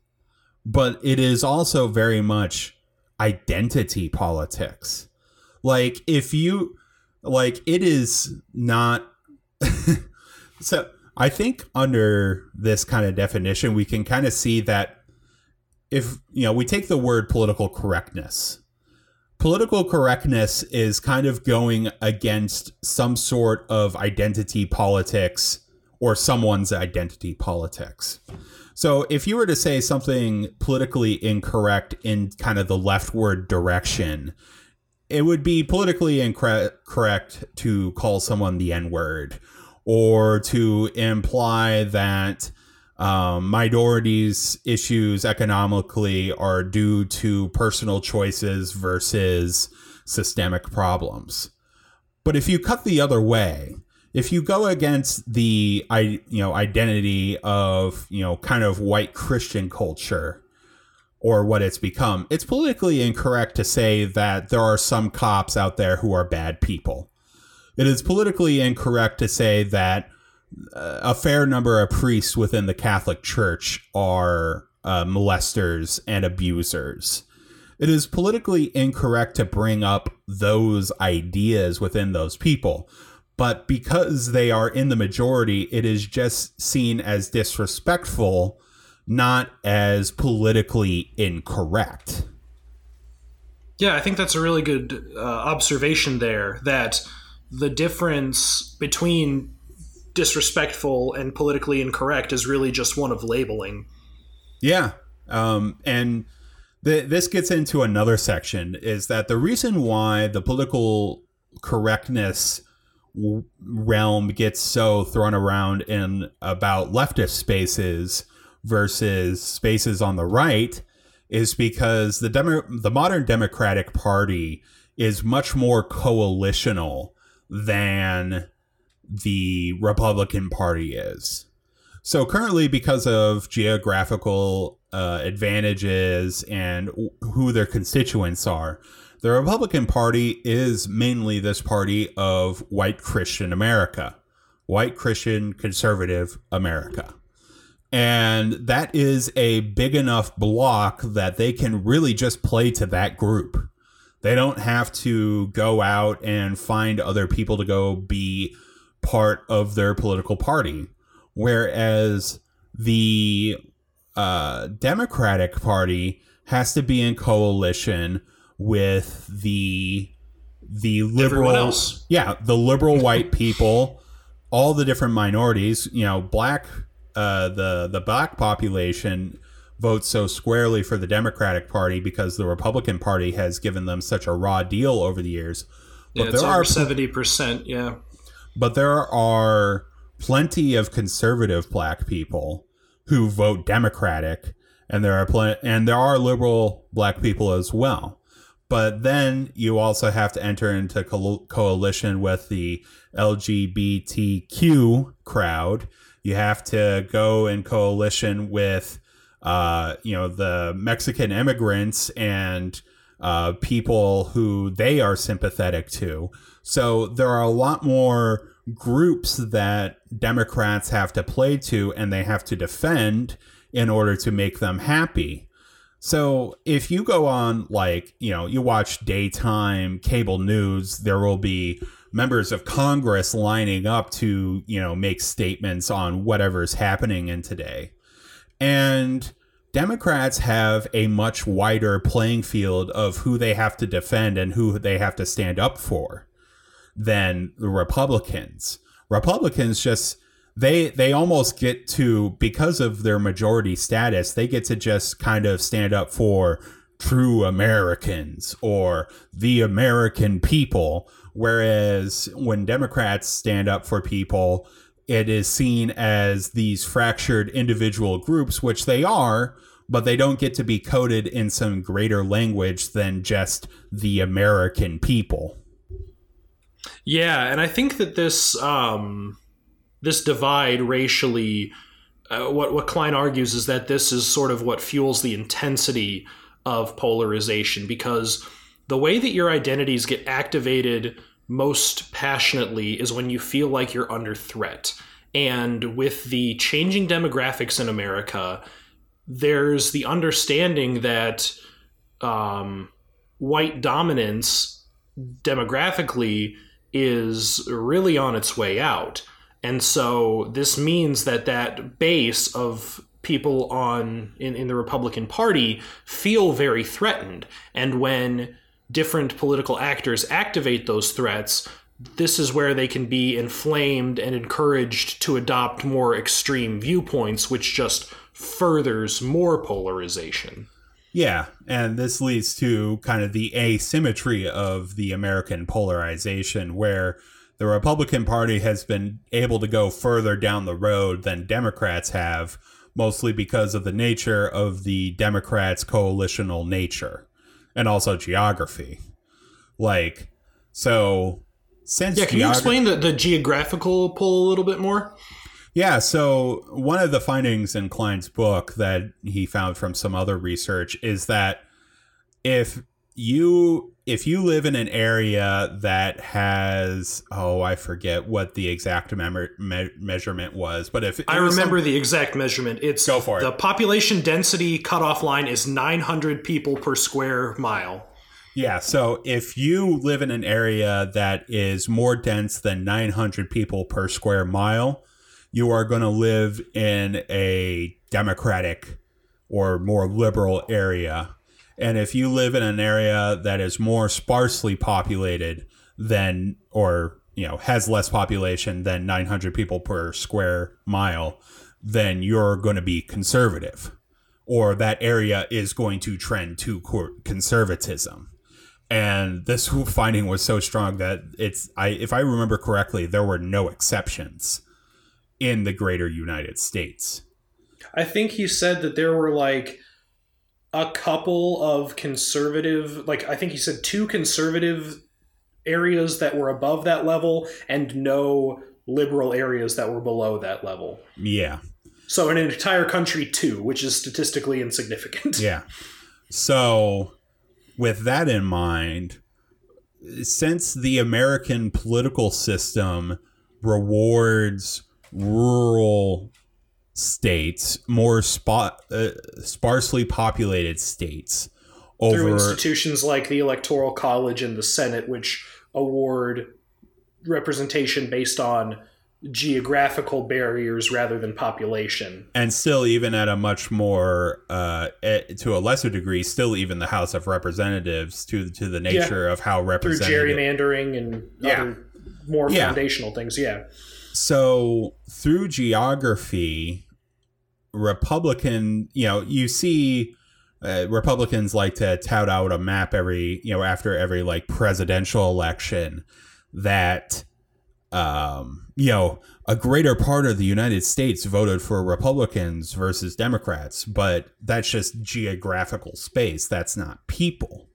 but it is also very much identity politics. Like, if you, like, it is not. So I think under this kind of definition, we can kind of see that if, you know, we take the word political correctness is kind of going against some sort of identity politics or someone's identity politics. So if you were to say something politically incorrect in kind of the leftward direction, it would be politically incorrect to call someone the N-word, or to imply that minorities' issues economically are due to personal choices versus systemic problems. But if you cut the other way, if you go against the, you know, identity of, you know, kind of white Christian culture, or what it's become, it's politically incorrect to say that there are some cops out there who are bad people. It is politically incorrect to say that a fair number of priests within the Catholic Church are molesters and abusers. It is politically incorrect to bring up those ideas within those people. But because they are in the majority, it is just seen as disrespectful, not as politically incorrect. Yeah, I think that's a really good observation there, that the difference between disrespectful and politically incorrect is really just one of labeling. Yeah. And this gets into another section, is that the reason why the political correctness realm gets so thrown around in about leftist spaces versus spaces on the right is because the modern Democratic Party is much more coalitional than the Republican Party is. So currently, because of geographical advantages and who their constituents are, the Republican Party is mainly this party of white Christian America, white Christian conservative America. And that is a big enough block that they can really just play to that group. They don't have to go out and find other people to go be part of their political party. Whereas the Democratic Party has to be in coalition with the liberal, yeah, the liberal white people, all the different minorities, you know, black, the black population votes so squarely for the Democratic Party because the Republican Party has given them such a raw deal over the years. But yeah, it's over 70%. Yeah. But there are plenty of conservative black people who vote Democratic, and there are liberal black people as well. But then you also have to enter into coalition with the LGBTQ crowd. You have to go in coalition with, you know, the Mexican immigrants and people who they are sympathetic to. So there are a lot more groups that Democrats have to play to, and they have to defend in order to make them happy. So if you go on, like, you know, you watch daytime cable news, there will be members of Congress lining up to, you know, make statements on whatever's happening in today. And Democrats have a much wider playing field of who they have to defend and who they have to stand up for than the Republicans. Republicans just, they almost get to, because of their majority status, they get to just kind of stand up for true Americans or the American people. Whereas when Democrats stand up for people, it is seen as these fractured individual groups, which they are, but they don't get to be coded in some greater language than just the American people. Yeah, and I think that this this divide racially, what Klein argues is that this is sort of what fuels the intensity of polarization, because the way that your identities get activated most passionately is when you feel like you're under threat. And with the changing demographics in America, there's the understanding that white dominance demographically is really on its way out. And so this means that that base of people on in the Republican Party feel very threatened. And when different political actors activate those threats, this is where they can be inflamed and encouraged to adopt more extreme viewpoints, which just furthers more polarization. Yeah, and this leads to kind of the asymmetry of the American polarization, where the Republican Party has been able to go further down the road than Democrats have, mostly because of the nature of the Democrats' coalitional nature. And also geography. Like, so since yeah, can you explain the geographical pull a little bit more? Yeah, so one of the findings in Klein's book that he found from some other research is that if you live in an area that has, oh, I forget what the exact measurement was, but if I remember the exact measurement, it's go for it. The population density cutoff line is 900 people per square mile. Yeah. So if you live in an area that is more dense than 900 people per square mile, you are going to live in a Democratic or more liberal area. And if you live in an area that is more sparsely populated than, or, you know, has less population than 900 people per square mile, then you're going to be conservative, or that area is going to trend to conservatism. And this finding was so strong that if I remember correctly, there were no exceptions in the greater United States. I think he said that there were like a couple of conservative, like I think he said 2 conservative areas that were above that level and no liberal areas that were below that level. Yeah. So in an entire country 2, which is statistically insignificant. Yeah. So with that in mind, since the American political system rewards rural states, more sparsely populated states, over through institutions like the Electoral College and the Senate, which award representation based on geographical barriers rather than population. And still, even at a much more, to a lesser degree, still even the House of Representatives to the nature of how representative. Through gerrymandering and other more foundational things, So through geography, Republican, you know, you see Republicans like to tout out a map after every like presidential election that, a greater part of the United States voted for Republicans versus Democrats. But that's just geographical space. That's not people.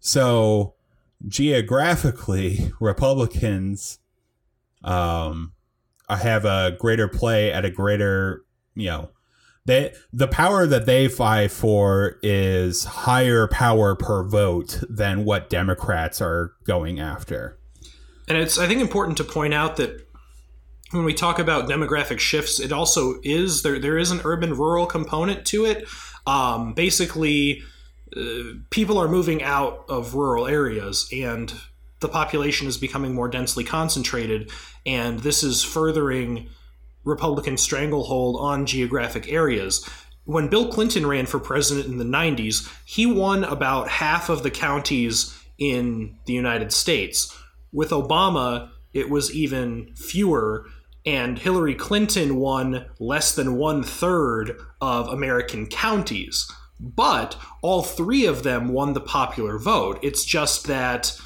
So geographically, Republicans have a greater play at a greater, the power that they vie for is higher power per vote than what Democrats are going after. And it's, I think, important to point out that when we talk about demographic shifts, it also is there is an urban-rural component to it. People are moving out of rural areas, and the population is becoming more densely concentrated, and this is furthering Republican stranglehold on geographic areas. When Bill Clinton ran for president in the 90s, he won about half of the counties in the United States. With Obama, it was even fewer, and Hillary Clinton won less than 1/3 of American counties. But all three of them won the popular vote. It's just that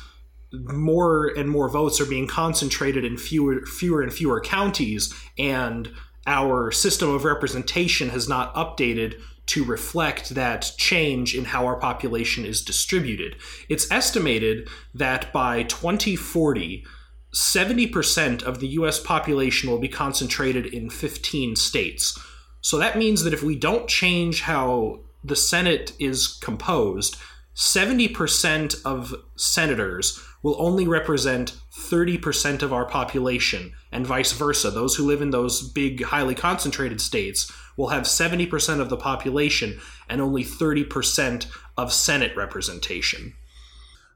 more and more votes are being concentrated in fewer and fewer counties, and our system of representation has not updated to reflect that change in how our population is distributed. It's estimated that by 2040, 70% of the U.S. population will be concentrated in 15 states. So that means that if we don't change how the Senate is composed, 70% of senators will only represent 30% of our population, and vice versa. Those who live in those big, highly concentrated states will have 70% of the population and only 30% of Senate representation.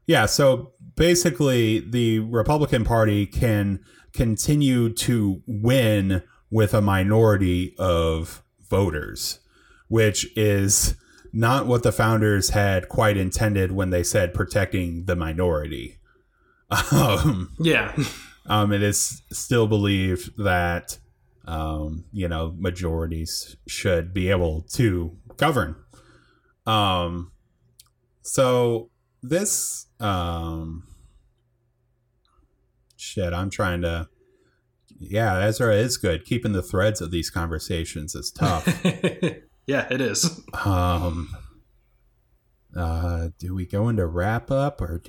Yeah, so basically the Republican Party can continue to win with a minority of voters, which is not what the founders had quite intended when they said protecting the minority. It is still believed that, majorities should be able to govern. Ezra is good. Keeping the threads of these conversations is tough. Yeah, it is. Do we go into wrap up, or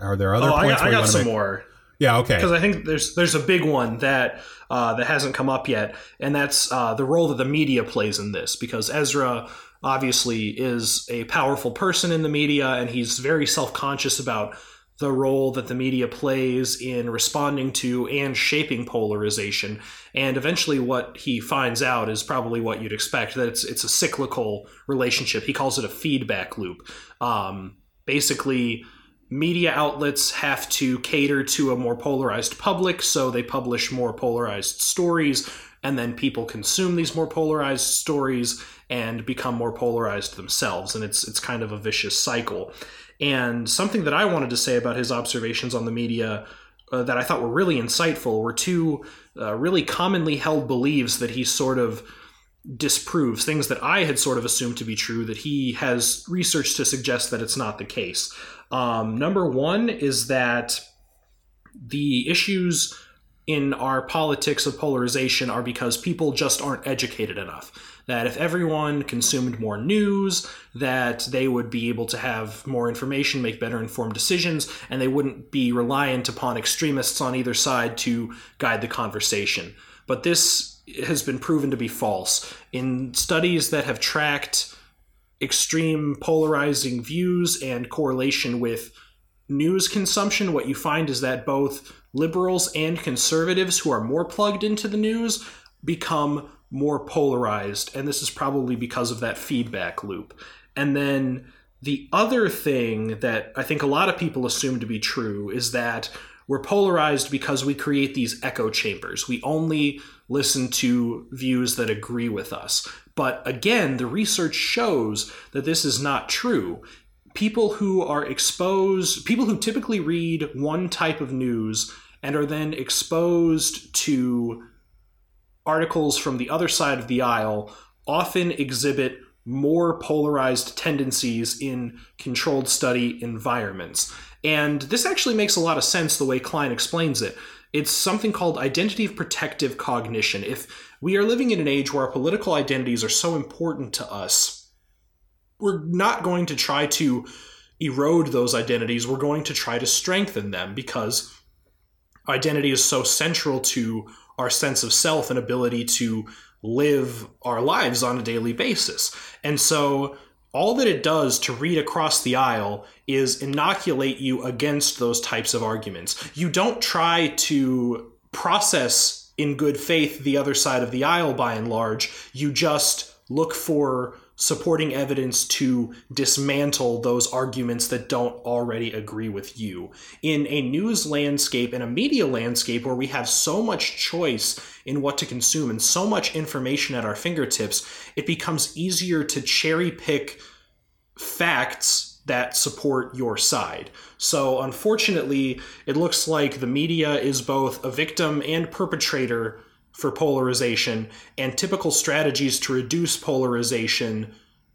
are there other points? I got some more. Yeah, okay. Because I think there's a big one that hasn't come up yet, and that's the role that the media plays in this. Because Ezra obviously is a powerful person in the media, and he's very self-conscious about the role that the media plays in responding to and shaping polarization. And eventually what he finds out is probably what you'd expect, that it's a cyclical relationship. He calls it a feedback loop. Basically, media outlets have to cater to a more polarized public, so they publish more polarized stories, and then people consume these more polarized stories and become more polarized themselves. And it's kind of a vicious cycle. And something that I wanted to say about his observations on the media that I thought were really insightful were two really commonly held beliefs that he sort of disproves, things that I had sort of assumed to be true that he has researched to suggest that it's not the case. Number one is that the issues in our politics of polarization are because people just aren't educated enough. That if everyone consumed more news, that they would be able to have more information, make better informed decisions, and they wouldn't be reliant upon extremists on either side to guide the conversation. But this has been proven to be false. In studies that have tracked extreme polarizing views and correlation with news consumption, what you find is that both liberals and conservatives who are more plugged into the news become more polarized, and this is probably because of that feedback loop. And then the other thing that I think a lot of people assume to be true is that we're polarized because we create these echo chambers. We only listen to views that agree with us. But again, the research shows that this is not true. People who typically read one type of news and are then exposed to articles from the other side of the aisle often exhibit more polarized tendencies in controlled study environments. And this actually makes a lot of sense the way Klein explains it. It's something called identity protective cognition. If we are living in an age where our political identities are so important to us, we're not going to try to erode those identities. We're going to try to strengthen them because identity is so central to our sense of self and ability to live our lives on a daily basis. And so all that it does to read across the aisle is inoculate you against those types of arguments. You don't try to process in good faith the other side of the aisle by and large. You just look for supporting evidence to dismantle those arguments that don't already agree with you. In a news landscape, in a media landscape where we have so much choice in what to consume and so much information at our fingertips, it becomes easier to cherry pick facts that support your side. So unfortunately, it looks like the media is both a victim and perpetrator for polarization, and typical strategies to reduce polarization,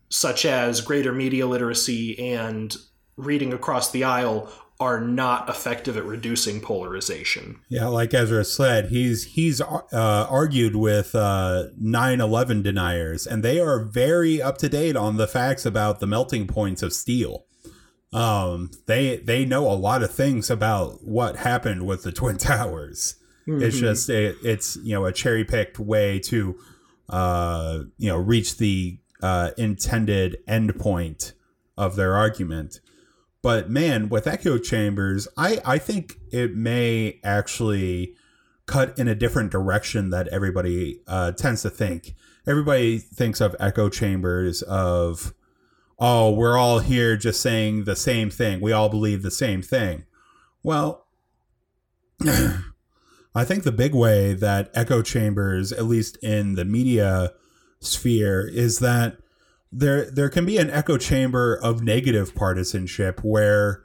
such as greater media literacy and reading across the aisle, are not effective at reducing polarization. Yeah, like Ezra said, he's argued with 9/11 deniers, and they are very up to date on the facts about the melting points of steel. They know a lot of things about what happened with the Twin Towers. Mm-hmm. It's just it's a cherry picked way to reach the intended endpoint of their argument. But man, with echo chambers, I think it may actually cut in a different direction that everybody tends to think. Everybody thinks of echo chambers of, oh, we're all here just saying the same thing. We all believe the same thing. Well, I think the big way that echo chambers, at least in the media sphere, is that there can be an echo chamber of negative partisanship where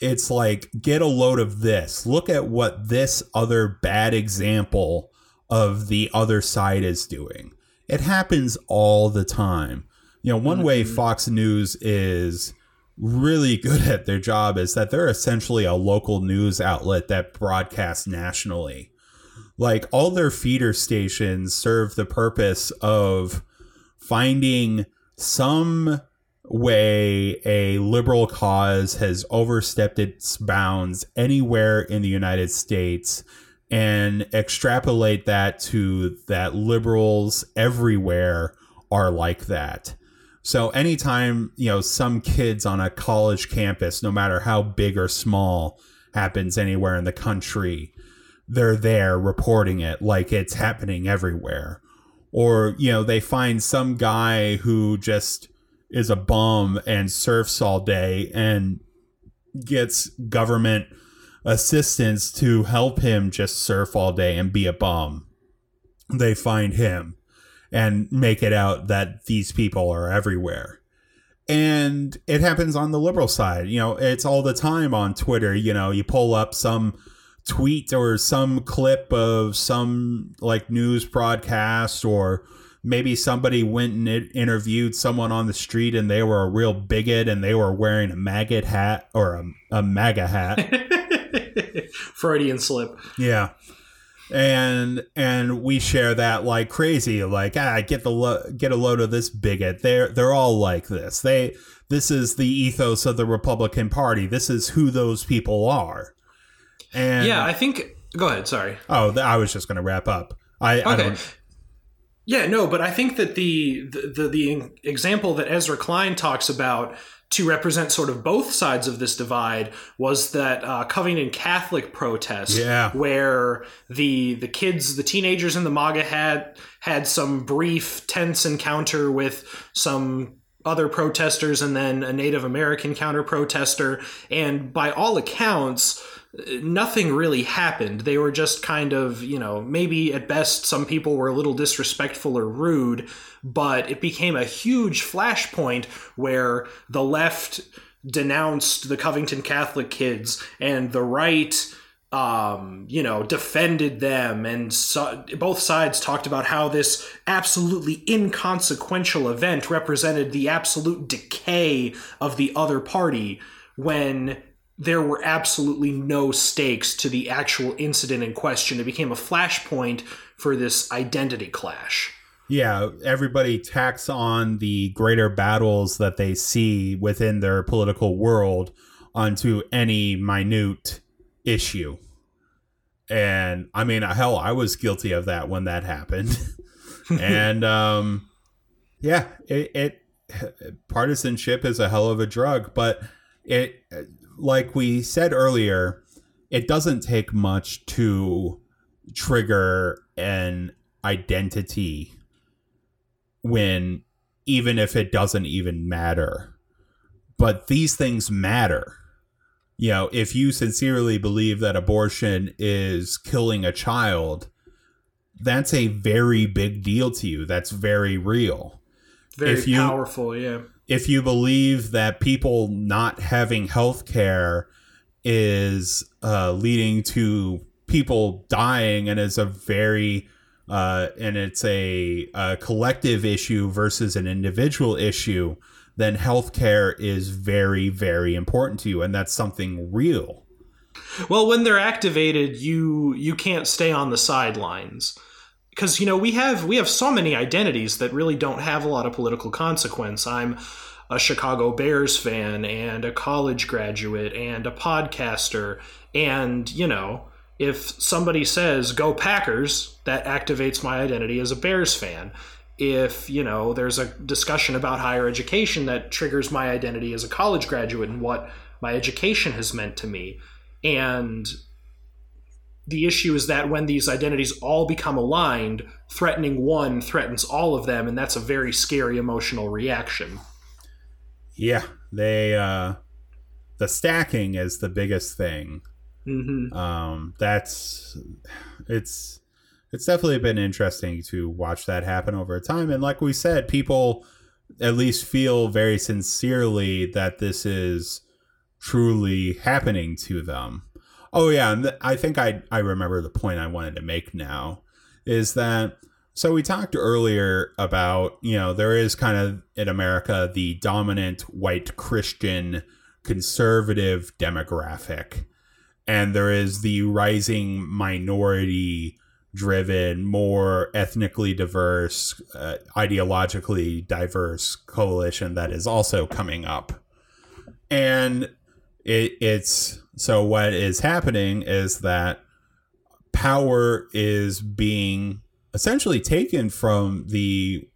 it's like, get a load of this. Look at what this other bad example of the other side is doing. It happens all the time. One mm-hmm. way Fox News is really good at their job is that they're essentially a local news outlet that broadcasts nationally. Like, all their feeder stations serve the purpose of finding some way a liberal cause has overstepped its bounds anywhere in the United States and extrapolate that to that liberals everywhere are like that. So anytime, some kids on a college campus, no matter how big or small, happens anywhere in the country, they're there reporting it like it's happening everywhere. Or, they find some guy who just is a bum and surfs all day and gets government assistance to help him just surf all day and be a bum. They find him and make it out that these people are everywhere. And it happens on the liberal side. It's all the time on Twitter. You pull up some tweet or some clip of some news broadcast, or maybe somebody went and interviewed someone on the street and they were a real bigot and they were wearing a MAGA hat or a MAGA hat. Freudian slip. Yeah. And we share that like crazy, like, get a load of this bigot. They're all like this. This is the ethos of the Republican Party. This is who those people are. And yeah, I think. Go ahead. Sorry. Oh, I was just going to wrap up. Okay. I don't. Yeah, no, but I think that the example that Ezra Klein talks about to represent sort of both sides of this divide was that Covington Catholic protest, where the kids, the teenagers in the MAGA hat had some brief tense encounter with some other protesters and then a Native American counter protester. And by all accounts, nothing really happened. They were just kind of, maybe at best some people were a little disrespectful or rude, but it became a huge flashpoint where the left denounced the Covington Catholic kids and the right, defended them. And so both sides talked about how this absolutely inconsequential event represented the absolute decay of the other party when there were absolutely no stakes to the actual incident in question. It became a flashpoint for this identity clash. Yeah, everybody tacks on the greater battles that they see within their political world onto any minute issue. And I mean, hell, I was guilty of that when that happened. And partisanship is a hell of a drug, but it, like we said earlier, it doesn't take much to trigger an identity when, even if it doesn't even matter. But these things matter. You know, if you sincerely believe that abortion is killing a child, that's a very big deal to you. That's very real. Very powerful, yeah. If you believe that people not having health care is leading to people dying, and is a very and it's a collective issue versus an individual issue, then healthcare is very, very important to you. And that's something real. Well, when they're activated, you can't stay on the sidelines, because, you know, we have so many identities that really don't have a lot of political consequence. I'm a Chicago Bears fan and a college graduate and a podcaster. And, you know, if somebody says go Packers, that activates my identity as a Bears fan. If, you know, there's a discussion about higher education, that triggers my identity as a college graduate and what my education has meant to me. And the issue is that when these identities all become aligned, threatening one threatens all of them, and that's a very scary emotional reaction. Yeah, they the stacking is the biggest thing. Mm-hmm. It's definitely been interesting to watch that happen over time. And like we said, people at least feel very sincerely that this is truly happening to them. Oh, yeah. And I think I remember the point I wanted to make now is that, so we talked earlier about, you know, there is kind of in America the dominant white Christian conservative demographic, and there is the rising minority driven, more ethnically diverse, ideologically diverse coalition that is also coming up. And so what is happening is that power is being essentially taken from the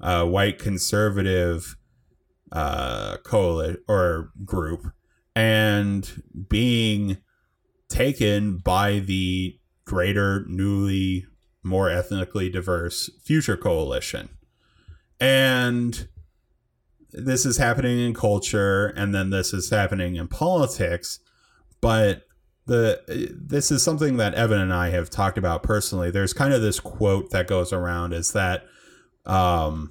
white conservative coalition or group and being taken by the greater, newly, more ethnically diverse future coalition. And this is happening in culture, and then this is happening in politics. But this is something that Evan and I have talked about personally. There's kind of this quote that goes around is that I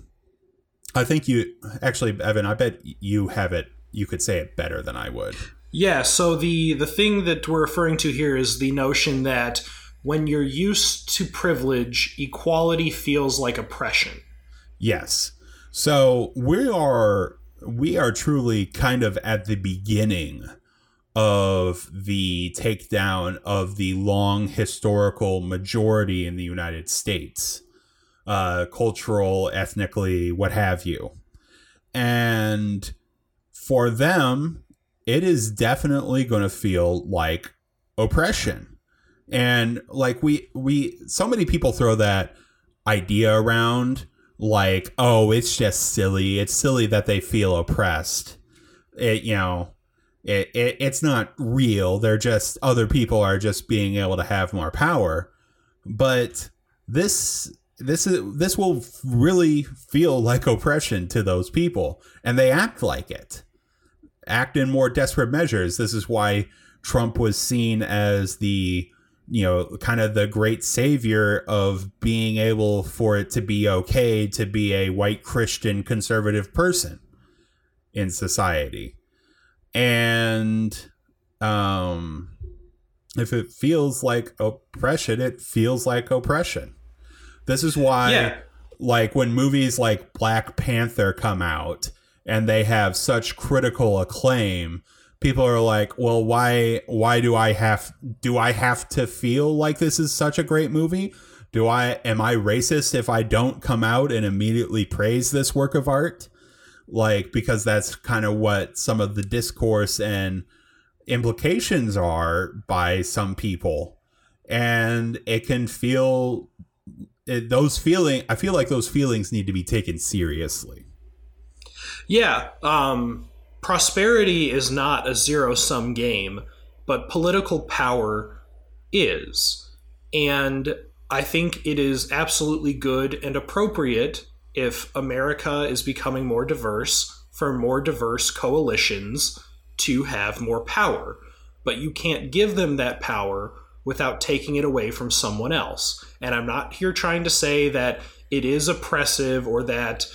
think you actually, Evan, I bet you have it. You could say it better than I would. Yeah. So the thing that we're referring to here is the notion that when you're used to privilege, equality feels like oppression. Yes. So we are truly kind of at the beginning of the takedown of the long historical majority in the United States, cultural, ethnically, what have you. And for them, it is definitely going to feel like oppression. And like so many people throw that idea around like, oh, it's just silly. It's silly that they feel oppressed. It's not real. They're just, other people are just being able to have more power. But this will really feel like oppression to those people. And they act like it. Act in more desperate measures. This is why Trump was seen as the, you know, kind of the great savior of being able for it to be okay to be a white Christian conservative person in society. And if it feels like oppression, it feels like oppression. This is why, like when movies like Black Panther come out and they have such critical acclaim, people are like, well, why do I have to feel like this is such a great movie? Am I racist if I don't come out and immediately praise this work of art? Like, because that's kind of what some of the discourse and implications are by some people. And it can feel I feel like those feelings need to be taken seriously. Yeah. Prosperity is not a zero-sum game, but political power is. And I think it is absolutely good and appropriate if America is becoming more diverse for more diverse coalitions to have more power. But you can't give them that power without taking it away from someone else. And I'm not here trying to say that it is oppressive or that,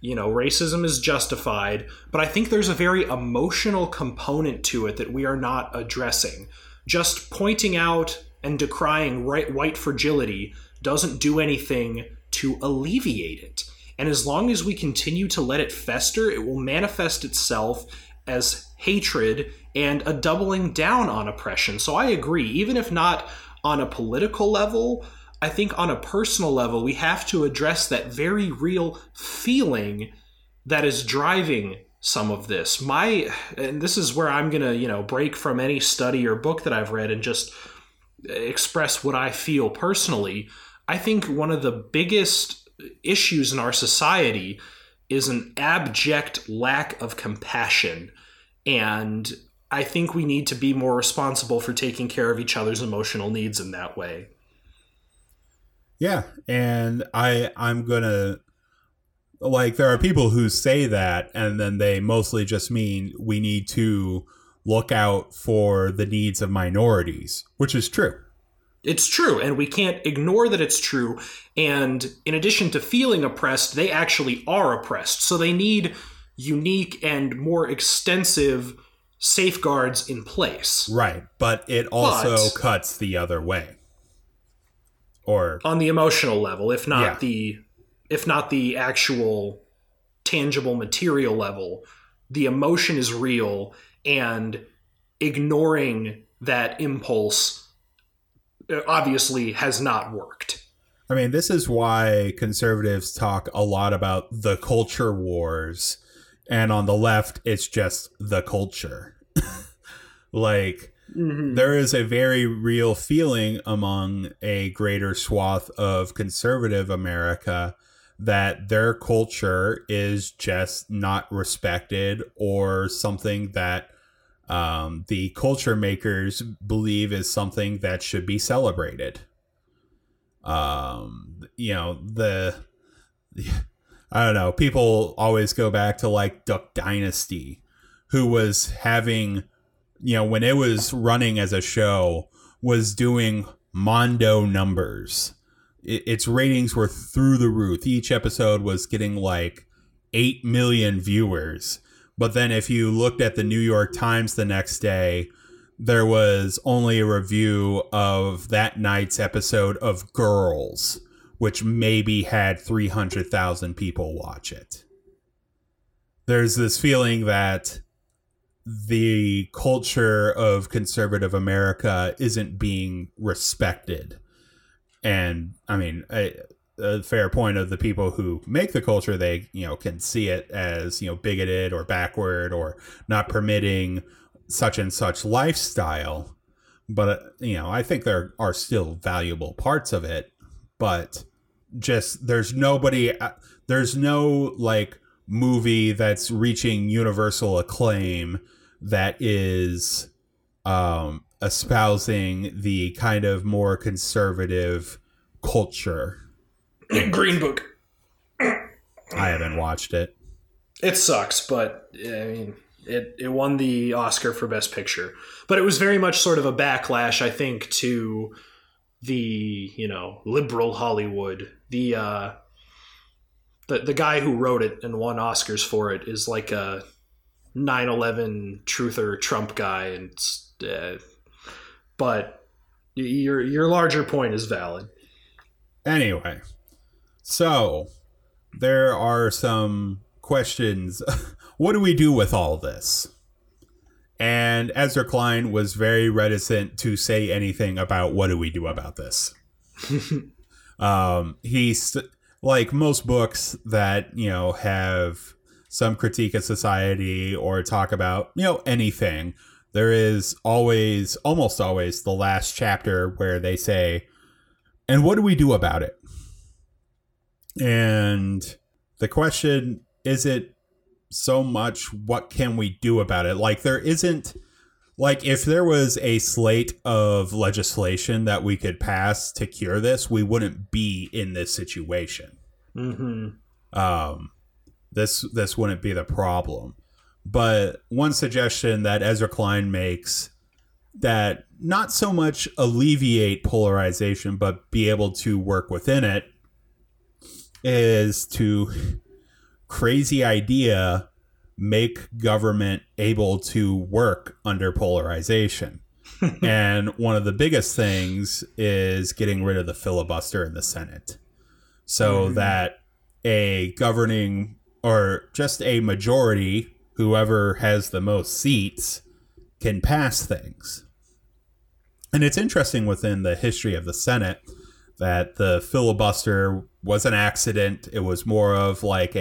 you know, racism is justified, but I think there's a very emotional component to it that we are not addressing. Just pointing out and decrying white fragility doesn't do anything to alleviate it. And as long as we continue to let it fester, it will manifest itself as hatred and a doubling down on oppression. So I agree, even if not on a political level, I think on a personal level, we have to address that very real feeling that is driving some of this. And this is where I'm going to, break from any study or book that I've read and just express what I feel personally. I think one of the biggest issues in our society is an abject lack of compassion. And I think we need to be more responsible for taking care of each other's emotional needs in that way. Yeah, and I'm gonna, there are people who say that, and then they mostly just mean we need to look out for the needs of minorities, which is true. It's true, and we can't ignore that it's true. And in addition to feeling oppressed, they actually are oppressed. So they need unique and more extensive safeguards in place. Right, but it also cuts the other way. Or on the emotional level, if not the actual tangible material level, the emotion is real, and ignoring that impulse obviously has not worked. I mean, this is why conservatives talk a lot about the culture wars, and on the left, it's just the culture. Mm-hmm. There is a very real feeling among a greater swath of conservative America that their culture is just not respected, or something that the culture makers believe is something that should be celebrated. I don't know. People always go back to Duck Dynasty, who was having... when it was running as a show, was doing Mondo numbers. Its ratings were through the roof. Each episode was getting 8 million viewers. But then if you looked at the New York Times the next day, there was only a review of that night's episode of Girls, which maybe had 300,000 people watch it. There's this feeling that the culture of conservative America isn't being respected. And I mean, a fair point of the people who make the culture, they, can see it as, bigoted or backward or not permitting such and such lifestyle. But, I think there are still valuable parts of it, but just there's no movie that's reaching universal acclaim that is espousing the kind of more conservative culture. Green Book. I haven't watched it. It sucks, but I mean, it won the Oscar for Best Picture. But it was very much sort of a backlash, I think, to the, liberal Hollywood. The guy who wrote it and won Oscars for it is a 9/11 truther Trump guy, and but your larger point is valid. Anyway, so there are some questions. What do we do with all this? And Ezra Klein was very reticent to say anything about what do we do about this. Like most books that, have some critique of society or talk about, anything, there is almost always the last chapter where they say, and what do we do about it? And the question isn't so much what can we do about it? There isn't Like, if there was a slate of legislation that we could pass to cure this, we wouldn't be in this situation. Mm-hmm. This wouldn't be the problem. But one suggestion that Ezra Klein makes that not so much alleviate polarization, but be able to work within it, is to, crazy idea, make government able to work under polarization. And one of the biggest things is getting rid of the filibuster in the Senate, so mm-hmm. that a governing, or just a majority, whoever has the most seats, can pass things. And it's interesting within the history of the Senate that the filibuster was an accident. It was more of like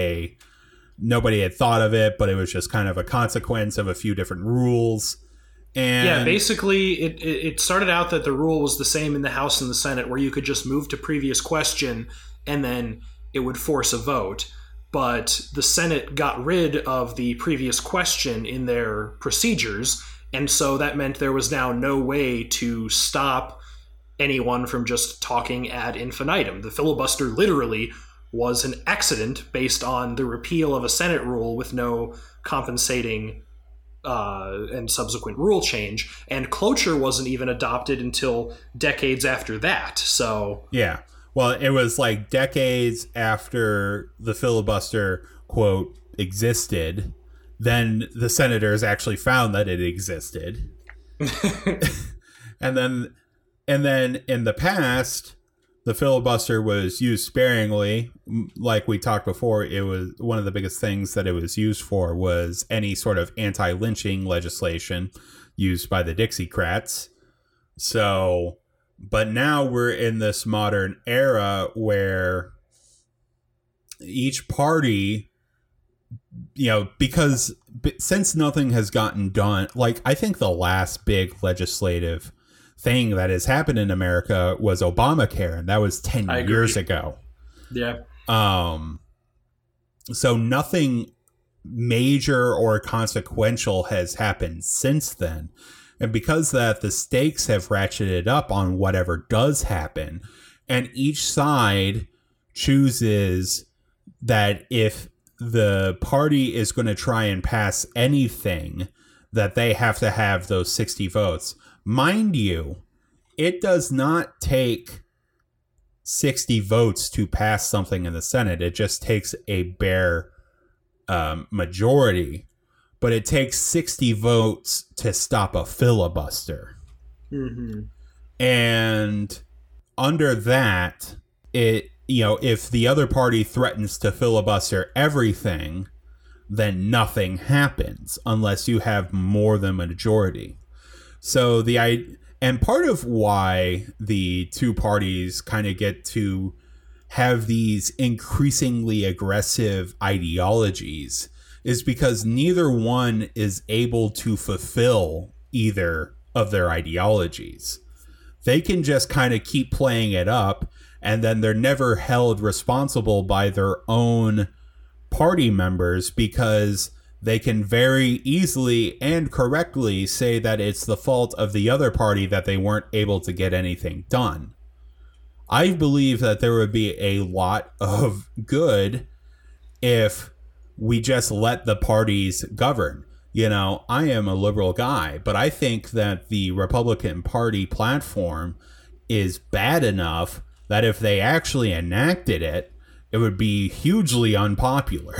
nobody had thought of it, but it was just kind of a consequence of a few different rules. And yeah, basically it started out that the rule was the same in the House and the Senate, where you could just move to previous question and then it would force a vote. But the Senate got rid of the previous question in their procedures. And so that meant there was now no way to stop anyone from just talking ad infinitum. The filibuster literally was an accident based on the repeal of a Senate rule with no compensating and subsequent rule change. And cloture wasn't even adopted until decades after that. So yeah, well, it was like decades after the filibuster, quote, existed. Then the senators actually found that it existed. And then in the past, the filibuster was used sparingly. Like we talked before, it was one of the biggest things that it was used for was any sort of anti-lynching legislation used by the Dixiecrats. So, but now we're in this modern era where each party, you know, because since nothing has gotten done, like I think the last big legislative thing that has happened in America was Obamacare, and that was 10 years ago. Yeah. So nothing major or consequential has happened since then. And because that, the stakes have ratcheted up on whatever does happen. And each side chooses that if the party is going to try and pass anything, that they have to have those 60 votes. Mind you, it does not take 60 votes to pass something in the Senate. It just takes a bare majority, but it takes 60 votes to stop a filibuster. Mm-hmm. And under that, if the other party threatens to filibuster everything, then nothing happens unless you have more than a majority. So and part of why the two parties kind of get to have these increasingly aggressive ideologies is because neither one is able to fulfill either of their ideologies. They can just kind of keep playing it up, and then they're never held responsible by their own party members because they can very easily and correctly say that it's the fault of the other party that they weren't able to get anything done. I believe that there would be a lot of good if we just let the parties govern. You know, I am a liberal guy, but I think that the Republican Party platform is bad enough that if they actually enacted it, it would be hugely unpopular.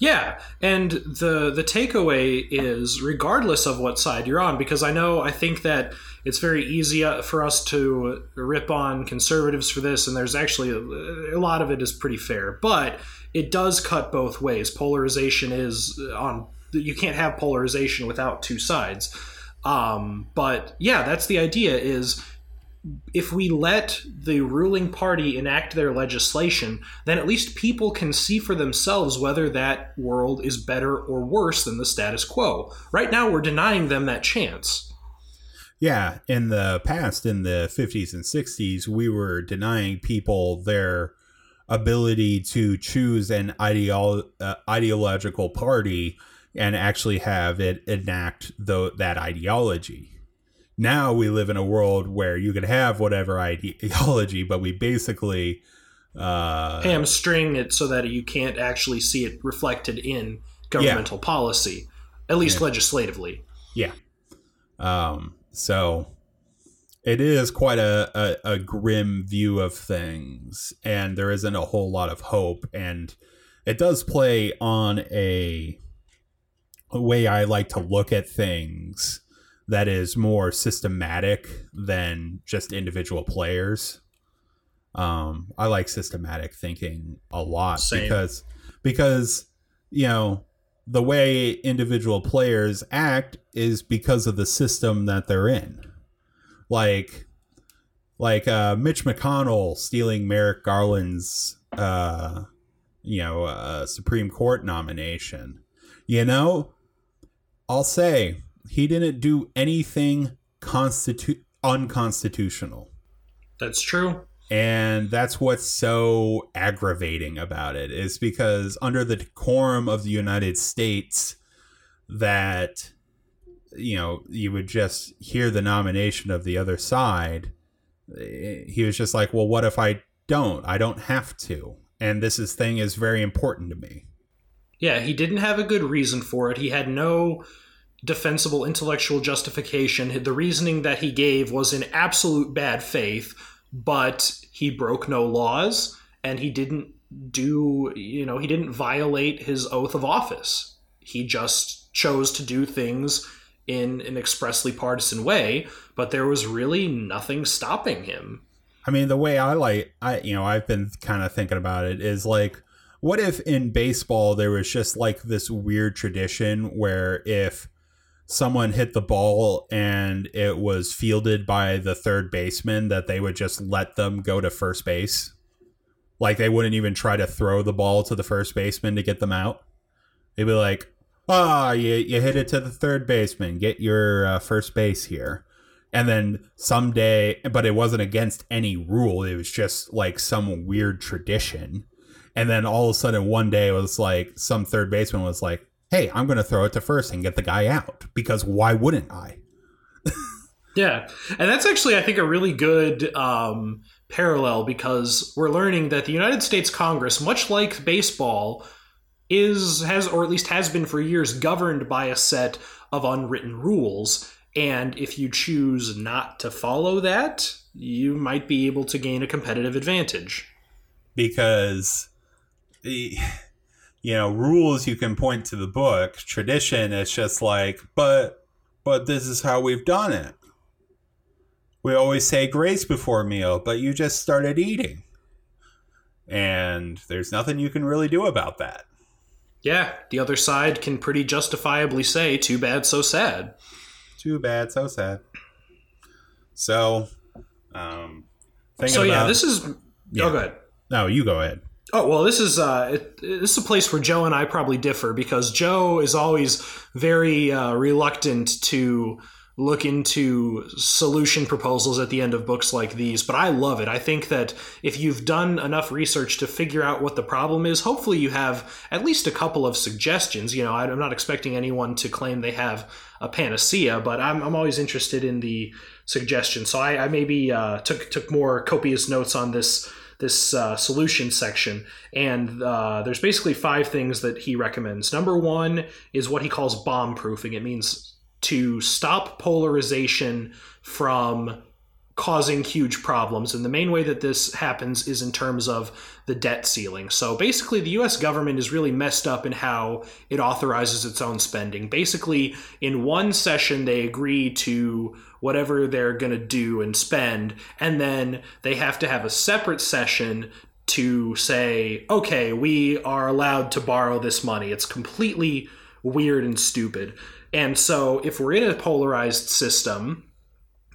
Yeah, and the takeaway is, regardless of what side you're on, because I think that it's very easy for us to rip on conservatives for this, and there's actually a lot of it is pretty fair, but it does cut both ways. Polarization is on, you can't have polarization without two sides. But yeah, that's the idea is, if we let the ruling party enact their legislation, then at least people can see for themselves whether that world is better or worse than the status quo. Right now, we're denying them that chance. Yeah, in the past, in the 50s and 60s, we were denying people their ability to choose an ideological party and actually have it enact that ideology. Now we live in a world where you can have whatever ideology, but we basically hamstring it so that you can't actually see it reflected in governmental policy, at least legislatively. Yeah. So it is quite a grim view of things, and there isn't a whole lot of hope. And it does play on a way I like to look at things that is more systematic than just individual players. I like systematic thinking a lot. Same. because you know, the way individual players act is because of the system that they're in. Like Mitch McConnell stealing Merrick Garland's Supreme Court nomination. You know, I'll say he didn't do anything unconstitutional. That's true. And that's what's so aggravating about it, is because under the decorum of the United States, that, you know, you would just hear the nomination of the other side. He was just like, well, what if I don't have to? And this thing is very important to me. Yeah, he didn't have a good reason for it. He had no defensible intellectual justification. The reasoning that he gave was in absolute bad faith, but he broke no laws, and he didn't he didn't violate his oath of office. He just chose to do things in an expressly partisan way, but there was really nothing stopping him. I mean, the way I've been kind of thinking about it is like, what if in baseball there was just like this weird tradition where if someone hit the ball and it was fielded by the third baseman, that they would just let them go to first base? Like, they wouldn't even try to throw the ball to the first baseman to get them out. They'd be like, you hit it to the third baseman, get your first base here. And then someday, but it wasn't against any rule. It was just like some weird tradition. And then all of a sudden one day it was like some third baseman was like, hey, I'm going to throw it to first and get the guy out, because why wouldn't I? Yeah. And that's actually, I think, a really good parallel, because we're learning that the United States Congress, much like baseball, has been for years governed by a set of unwritten rules. And if you choose not to follow that, you might be able to gain a competitive advantage. Because, you know, rules, you can point to the book. Tradition, it's just like, but this is how we've done it. We always say grace before meal, but you just started eating. And there's nothing you can really do about that. Yeah, the other side can pretty justifiably say, too bad, so sad. Too bad, so sad. So, this is... Yeah. Oh, go ahead. No, you go ahead. Oh, well, this is a place where Joe and I probably differ, because Joe is always very reluctant to look into solution proposals at the end of books like these, but I love it. I think that if you've done enough research to figure out what the problem is, hopefully you have at least a couple of suggestions. You know, I'm not expecting anyone to claim they have a panacea, but I'm always interested in the suggestions. So I maybe took more copious notes on this solution section, and there's basically 5 things that he recommends. Number 1 is what he calls bomb proofing. It means to stop polarization from causing huge problems. And the main way that this happens is in terms of the debt ceiling. So basically, the US government is really messed up in how it authorizes its own spending. Basically, in one session, they agree to whatever they're going to do and spend, and then they have to have a separate session to say, okay, we are allowed to borrow this money. It's completely weird and stupid. And so if we're in a polarized system,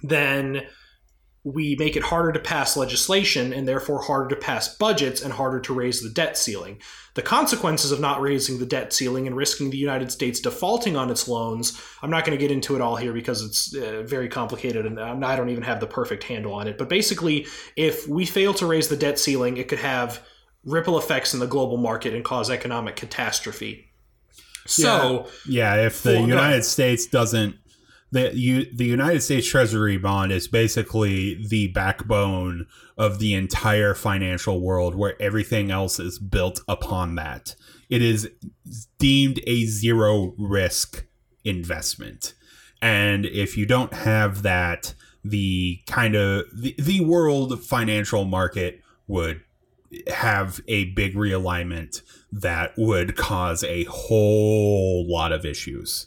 then we make it harder to pass legislation, and therefore harder to pass budgets, and harder to raise the debt ceiling. The consequences of not raising the debt ceiling and risking the United States defaulting on its loans, I'm not going to get into it all here because it's very complicated, and I don't even have the perfect handle on it. But basically, if we fail to raise the debt ceiling, it could have ripple effects in the global market and cause economic catastrophe. So yeah, if the United States doesn't, the United States Treasury bond is basically the backbone of the entire financial world, where everything else is built upon that. It is deemed a zero risk investment. And if you don't have that, the kind of the world financial market would have a big realignment that would cause a whole lot of issues.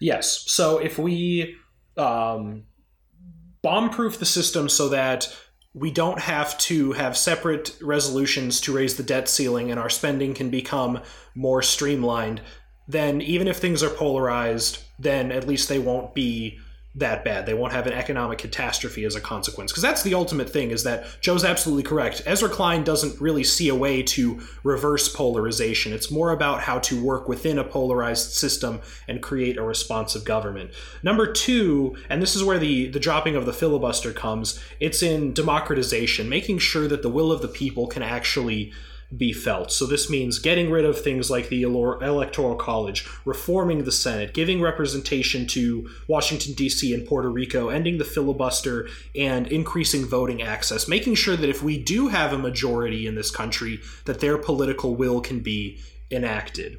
Yes. So if we bomb-proof the system so that we don't have to have separate resolutions to raise the debt ceiling and our spending can become more streamlined, then even if things are polarized, then at least they won't be that bad. They won't have an economic catastrophe as a consequence. Because that's the ultimate thing, is that Joe's absolutely correct. Ezra Klein doesn't really see a way to reverse polarization. It's more about how to work within a polarized system and create a responsive government. Number two, and this is where the dropping of the filibuster comes, it's in democratization, making sure that the will of the people can actually be felt. So this means getting rid of things like the Electoral College, reforming the Senate, giving representation to Washington, D.C. and Puerto Rico, ending the filibuster, and increasing voting access, making sure that if we do have a majority in this country, that their political will can be enacted.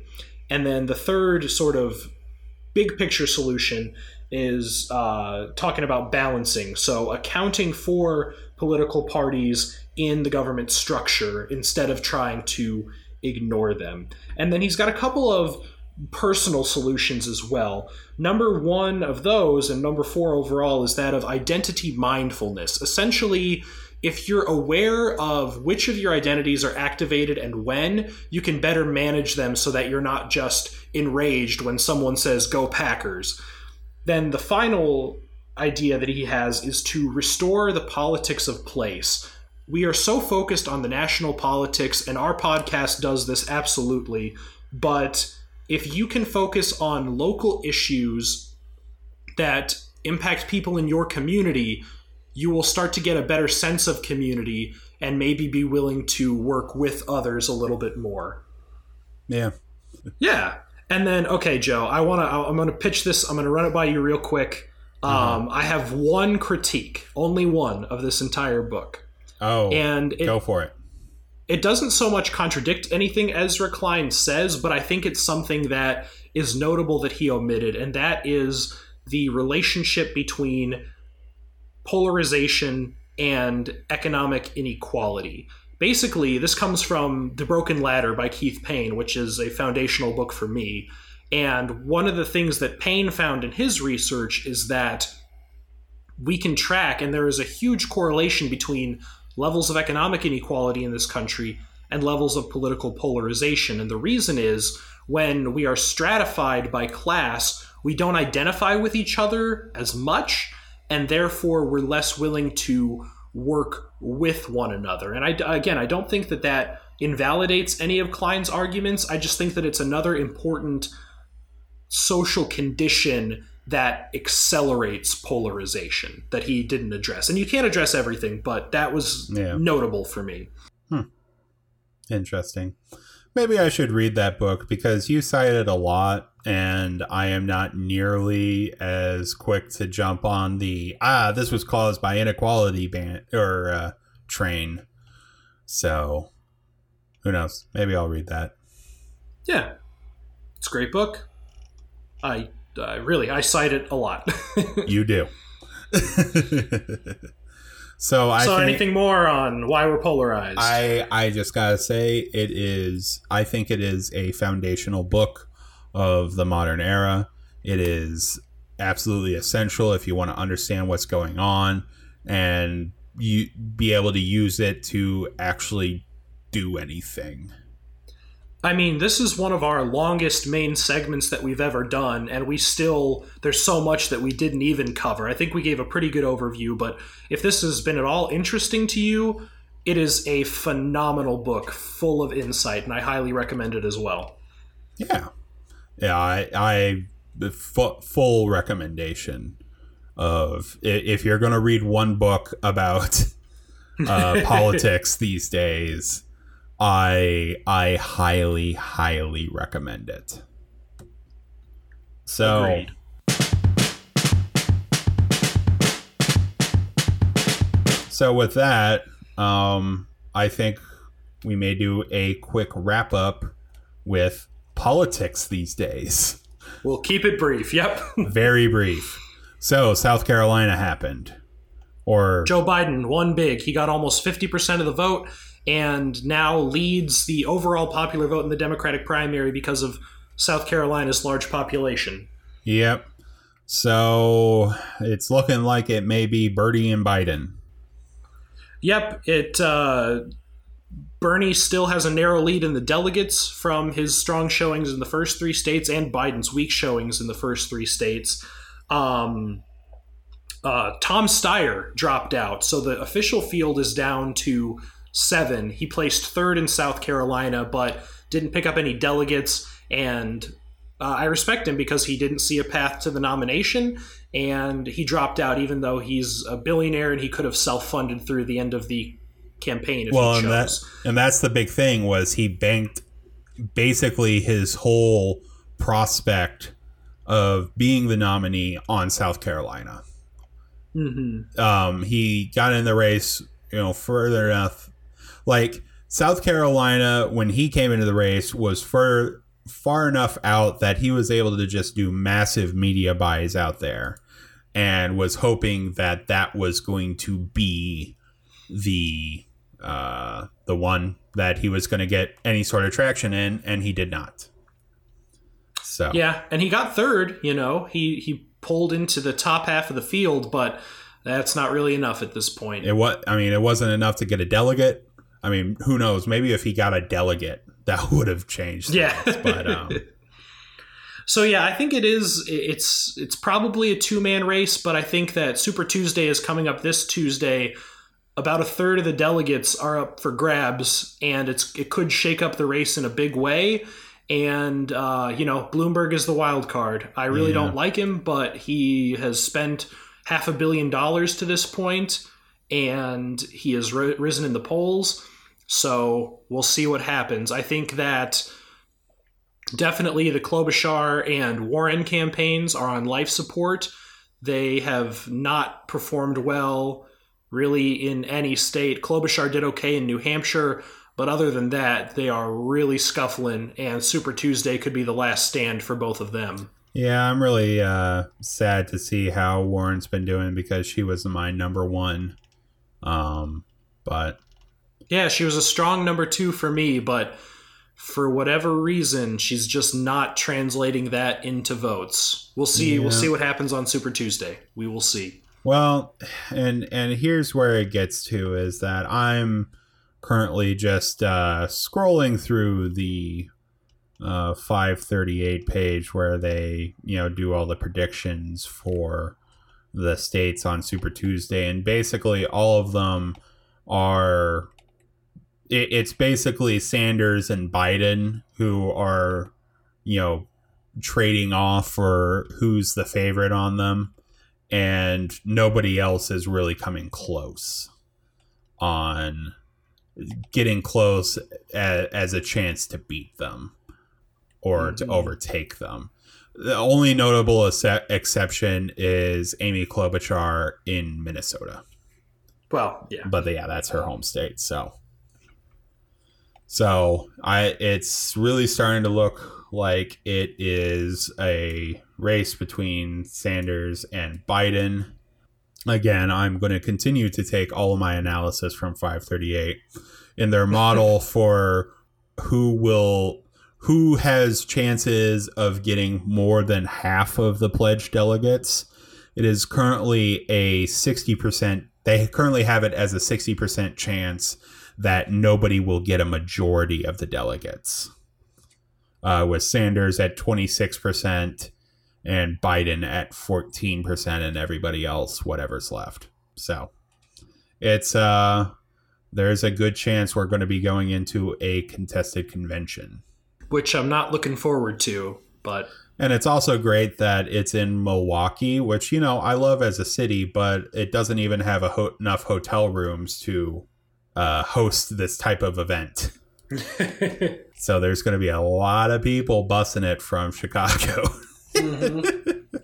And then the third sort of big picture solution is talking about balancing. So accounting for political parties in the government structure instead of trying to ignore them. And then he's got a couple of personal solutions as well. Number one of those, and number four overall, is that of identity mindfulness. Essentially, if you're aware of which of your identities are activated and when, you can better manage them so that you're not just enraged when someone says, "Go Packers." Then the final idea that he has is to restore the politics of place. We are so focused on the national politics, and our podcast does this absolutely, but if you can focus on local issues that impact people in your community, you will start to get a better sense of community and maybe be willing to work with others a little bit more. Yeah. Yeah. And then, okay, Joe, I'm gonna pitch this. I'm gonna run it by you real quick. I have one critique, only one, of this entire book. Oh, and go for it. It doesn't so much contradict anything Ezra Klein says, but I think it's something that is notable that he omitted, and that is the relationship between polarization and economic inequality. Basically, this comes from The Broken Ladder by Keith Payne, which is a foundational book for me. And one of the things that Payne found in his research is that we can track, and there is a huge correlation between levels of economic inequality in this country and levels of political polarization. And the reason is, when we are stratified by class, we don't identify with each other as much, and therefore we're less willing to work with one another. And I don't think that invalidates any of Klein's arguments. I just think that it's another important social condition that accelerates polarization that he didn't address. And you can't address everything, but that was notable for me. Interesting. Maybe I should read that book, because you cited a lot, and I am not nearly as quick to jump on the this was caused by inequality train. So who knows? Maybe I'll read that. Yeah. It's a great book. I cite it a lot. You do. So anything more on Why We're Polarized? I just gotta say, I think it is a foundational book of the modern era. It is absolutely essential if you want to understand what's going on and you be able to use it to actually do anything. I mean, this is one of our longest main segments that we've ever done, and there's so much that we didn't even cover. I think we gave a pretty good overview, but if this has been at all interesting to you, it is a phenomenal book full of insight, and I highly recommend it as well. Yeah. Yeah, full recommendation of, if you're going to read one book about politics these days, I highly recommend it. So. Agreed. So with that, I think we may do a quick wrap up with politics these days. We'll keep it brief. Yep. Very brief. So South Carolina happened. Or Joe Biden won big. He got almost 50% of the vote and now leads the overall popular vote in the Democratic primary because of South Carolina's large population. Yep. So it's looking like it may be Bernie and Biden. Yep. Bernie still has a narrow lead in the delegates from his strong showings in the first three states and Biden's weak showings in the first three states. Tom Steyer dropped out, so the official field is down to 7. He placed 3rd in South Carolina, but didn't pick up any delegates, and I respect him because he didn't see a path to the nomination, and he dropped out even though he's a billionaire and he could have self-funded through the end of the campaign if he chose. And that's the big thing, was he banked basically his whole prospect of being the nominee on South Carolina. Mm-hmm. He got in the race, further enough. Like South Carolina, when he came into the race, was far enough out that he was able to just do massive media buys out there, and was hoping that that was going to be the one that he was going to get any sort of traction in, and he did not. So yeah, and he got 3rd. He pulled into the top half of the field, but that's not really enough at this point. It wasn't enough to get a delegate. I mean, who knows? Maybe if he got a delegate, that would have changed. Yeah. So yeah, I think it's probably a 2-man race, but I think that Super Tuesday is coming up this Tuesday. About 1/3 of the delegates are up for grabs, and it could shake up the race in a big way. And, Bloomberg is the wild card. I really don't like him, but he has spent $500 million to this point, and he has risen in the polls. So we'll see what happens. I think that definitely the Klobuchar and Warren campaigns are on life support. They have not performed well really in any state. Klobuchar did okay in New Hampshire, but other than that, they are really scuffling, and Super Tuesday could be the last stand for both of them. Yeah, I'm really sad to see how Warren's been doing, because she was my number 1. But yeah, she was a strong number 2 for me, but for whatever reason, she's just not translating that into votes. We'll see. Yeah. We'll see what happens on Super Tuesday. We will see. Well, and here's where it gets to, is that I'm currently just scrolling through the 538 page where they do all the predictions for the states on Super Tuesday, and basically all of them are it's basically Sanders and Biden who are trading off for who's the favorite on them, and nobody else is really coming close on getting close as a chance to beat them or to overtake them. The only notable exception is Amy Klobuchar in Minnesota. Well, yeah. But yeah, that's her home state. So it's really starting to look like it is a race between Sanders and Biden. Again, I'm going to continue to take all of my analysis from 538 in their model for who has chances of getting more than half of the pledged delegates. It is currently a 60%. They currently have it as a 60% chance that nobody will get a majority of the delegates, with Sanders at 26%. And Biden at 14%, and everybody else, whatever's left. So it's there's a good chance we're going to be going into a contested convention, which I'm not looking forward to. But and it's also great that it's in Milwaukee, which, I love as a city, but it doesn't even have enough hotel rooms to host this type of event. So there's going to be a lot of people bussing it from Chicago. Mm-hmm.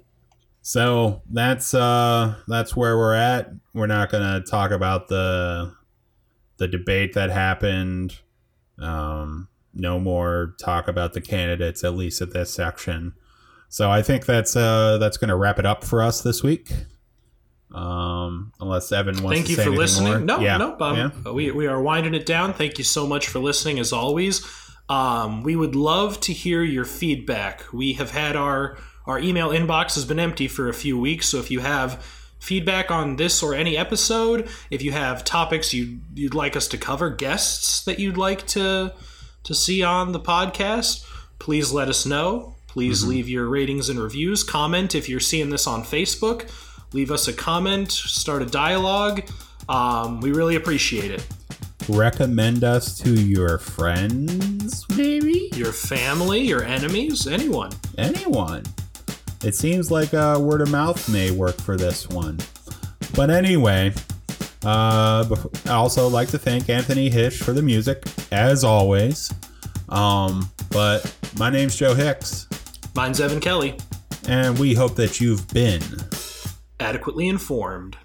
So that's where we're at. We're not going to talk about the debate that happened. No more talk about the candidates, at least at this section. So I think that's going to wrap it up for us this week. Unless Evan wants to say anything more. Thank you for listening. We are winding it down. Thank you so much for listening, as always. We would love to hear your feedback. We have had our email inbox has been empty for a few weeks, so if you have feedback on this or any episode, if you have topics you'd like us to cover, guests that you'd like to see on the podcast, please let us know. Please leave your ratings and reviews. Comment if you're seeing this on Facebook. Leave us a comment. Start a dialogue. We really appreciate it. Recommend us to your friends, maybe? Your family, your enemies, anyone. Anyone. It seems like word of mouth may work for this one. But anyway, I also like to thank Anthony Hish for the music, as always. But my name's Joe Hicks. Mine's Evan Kelly. And we hope that you've been adequately informed.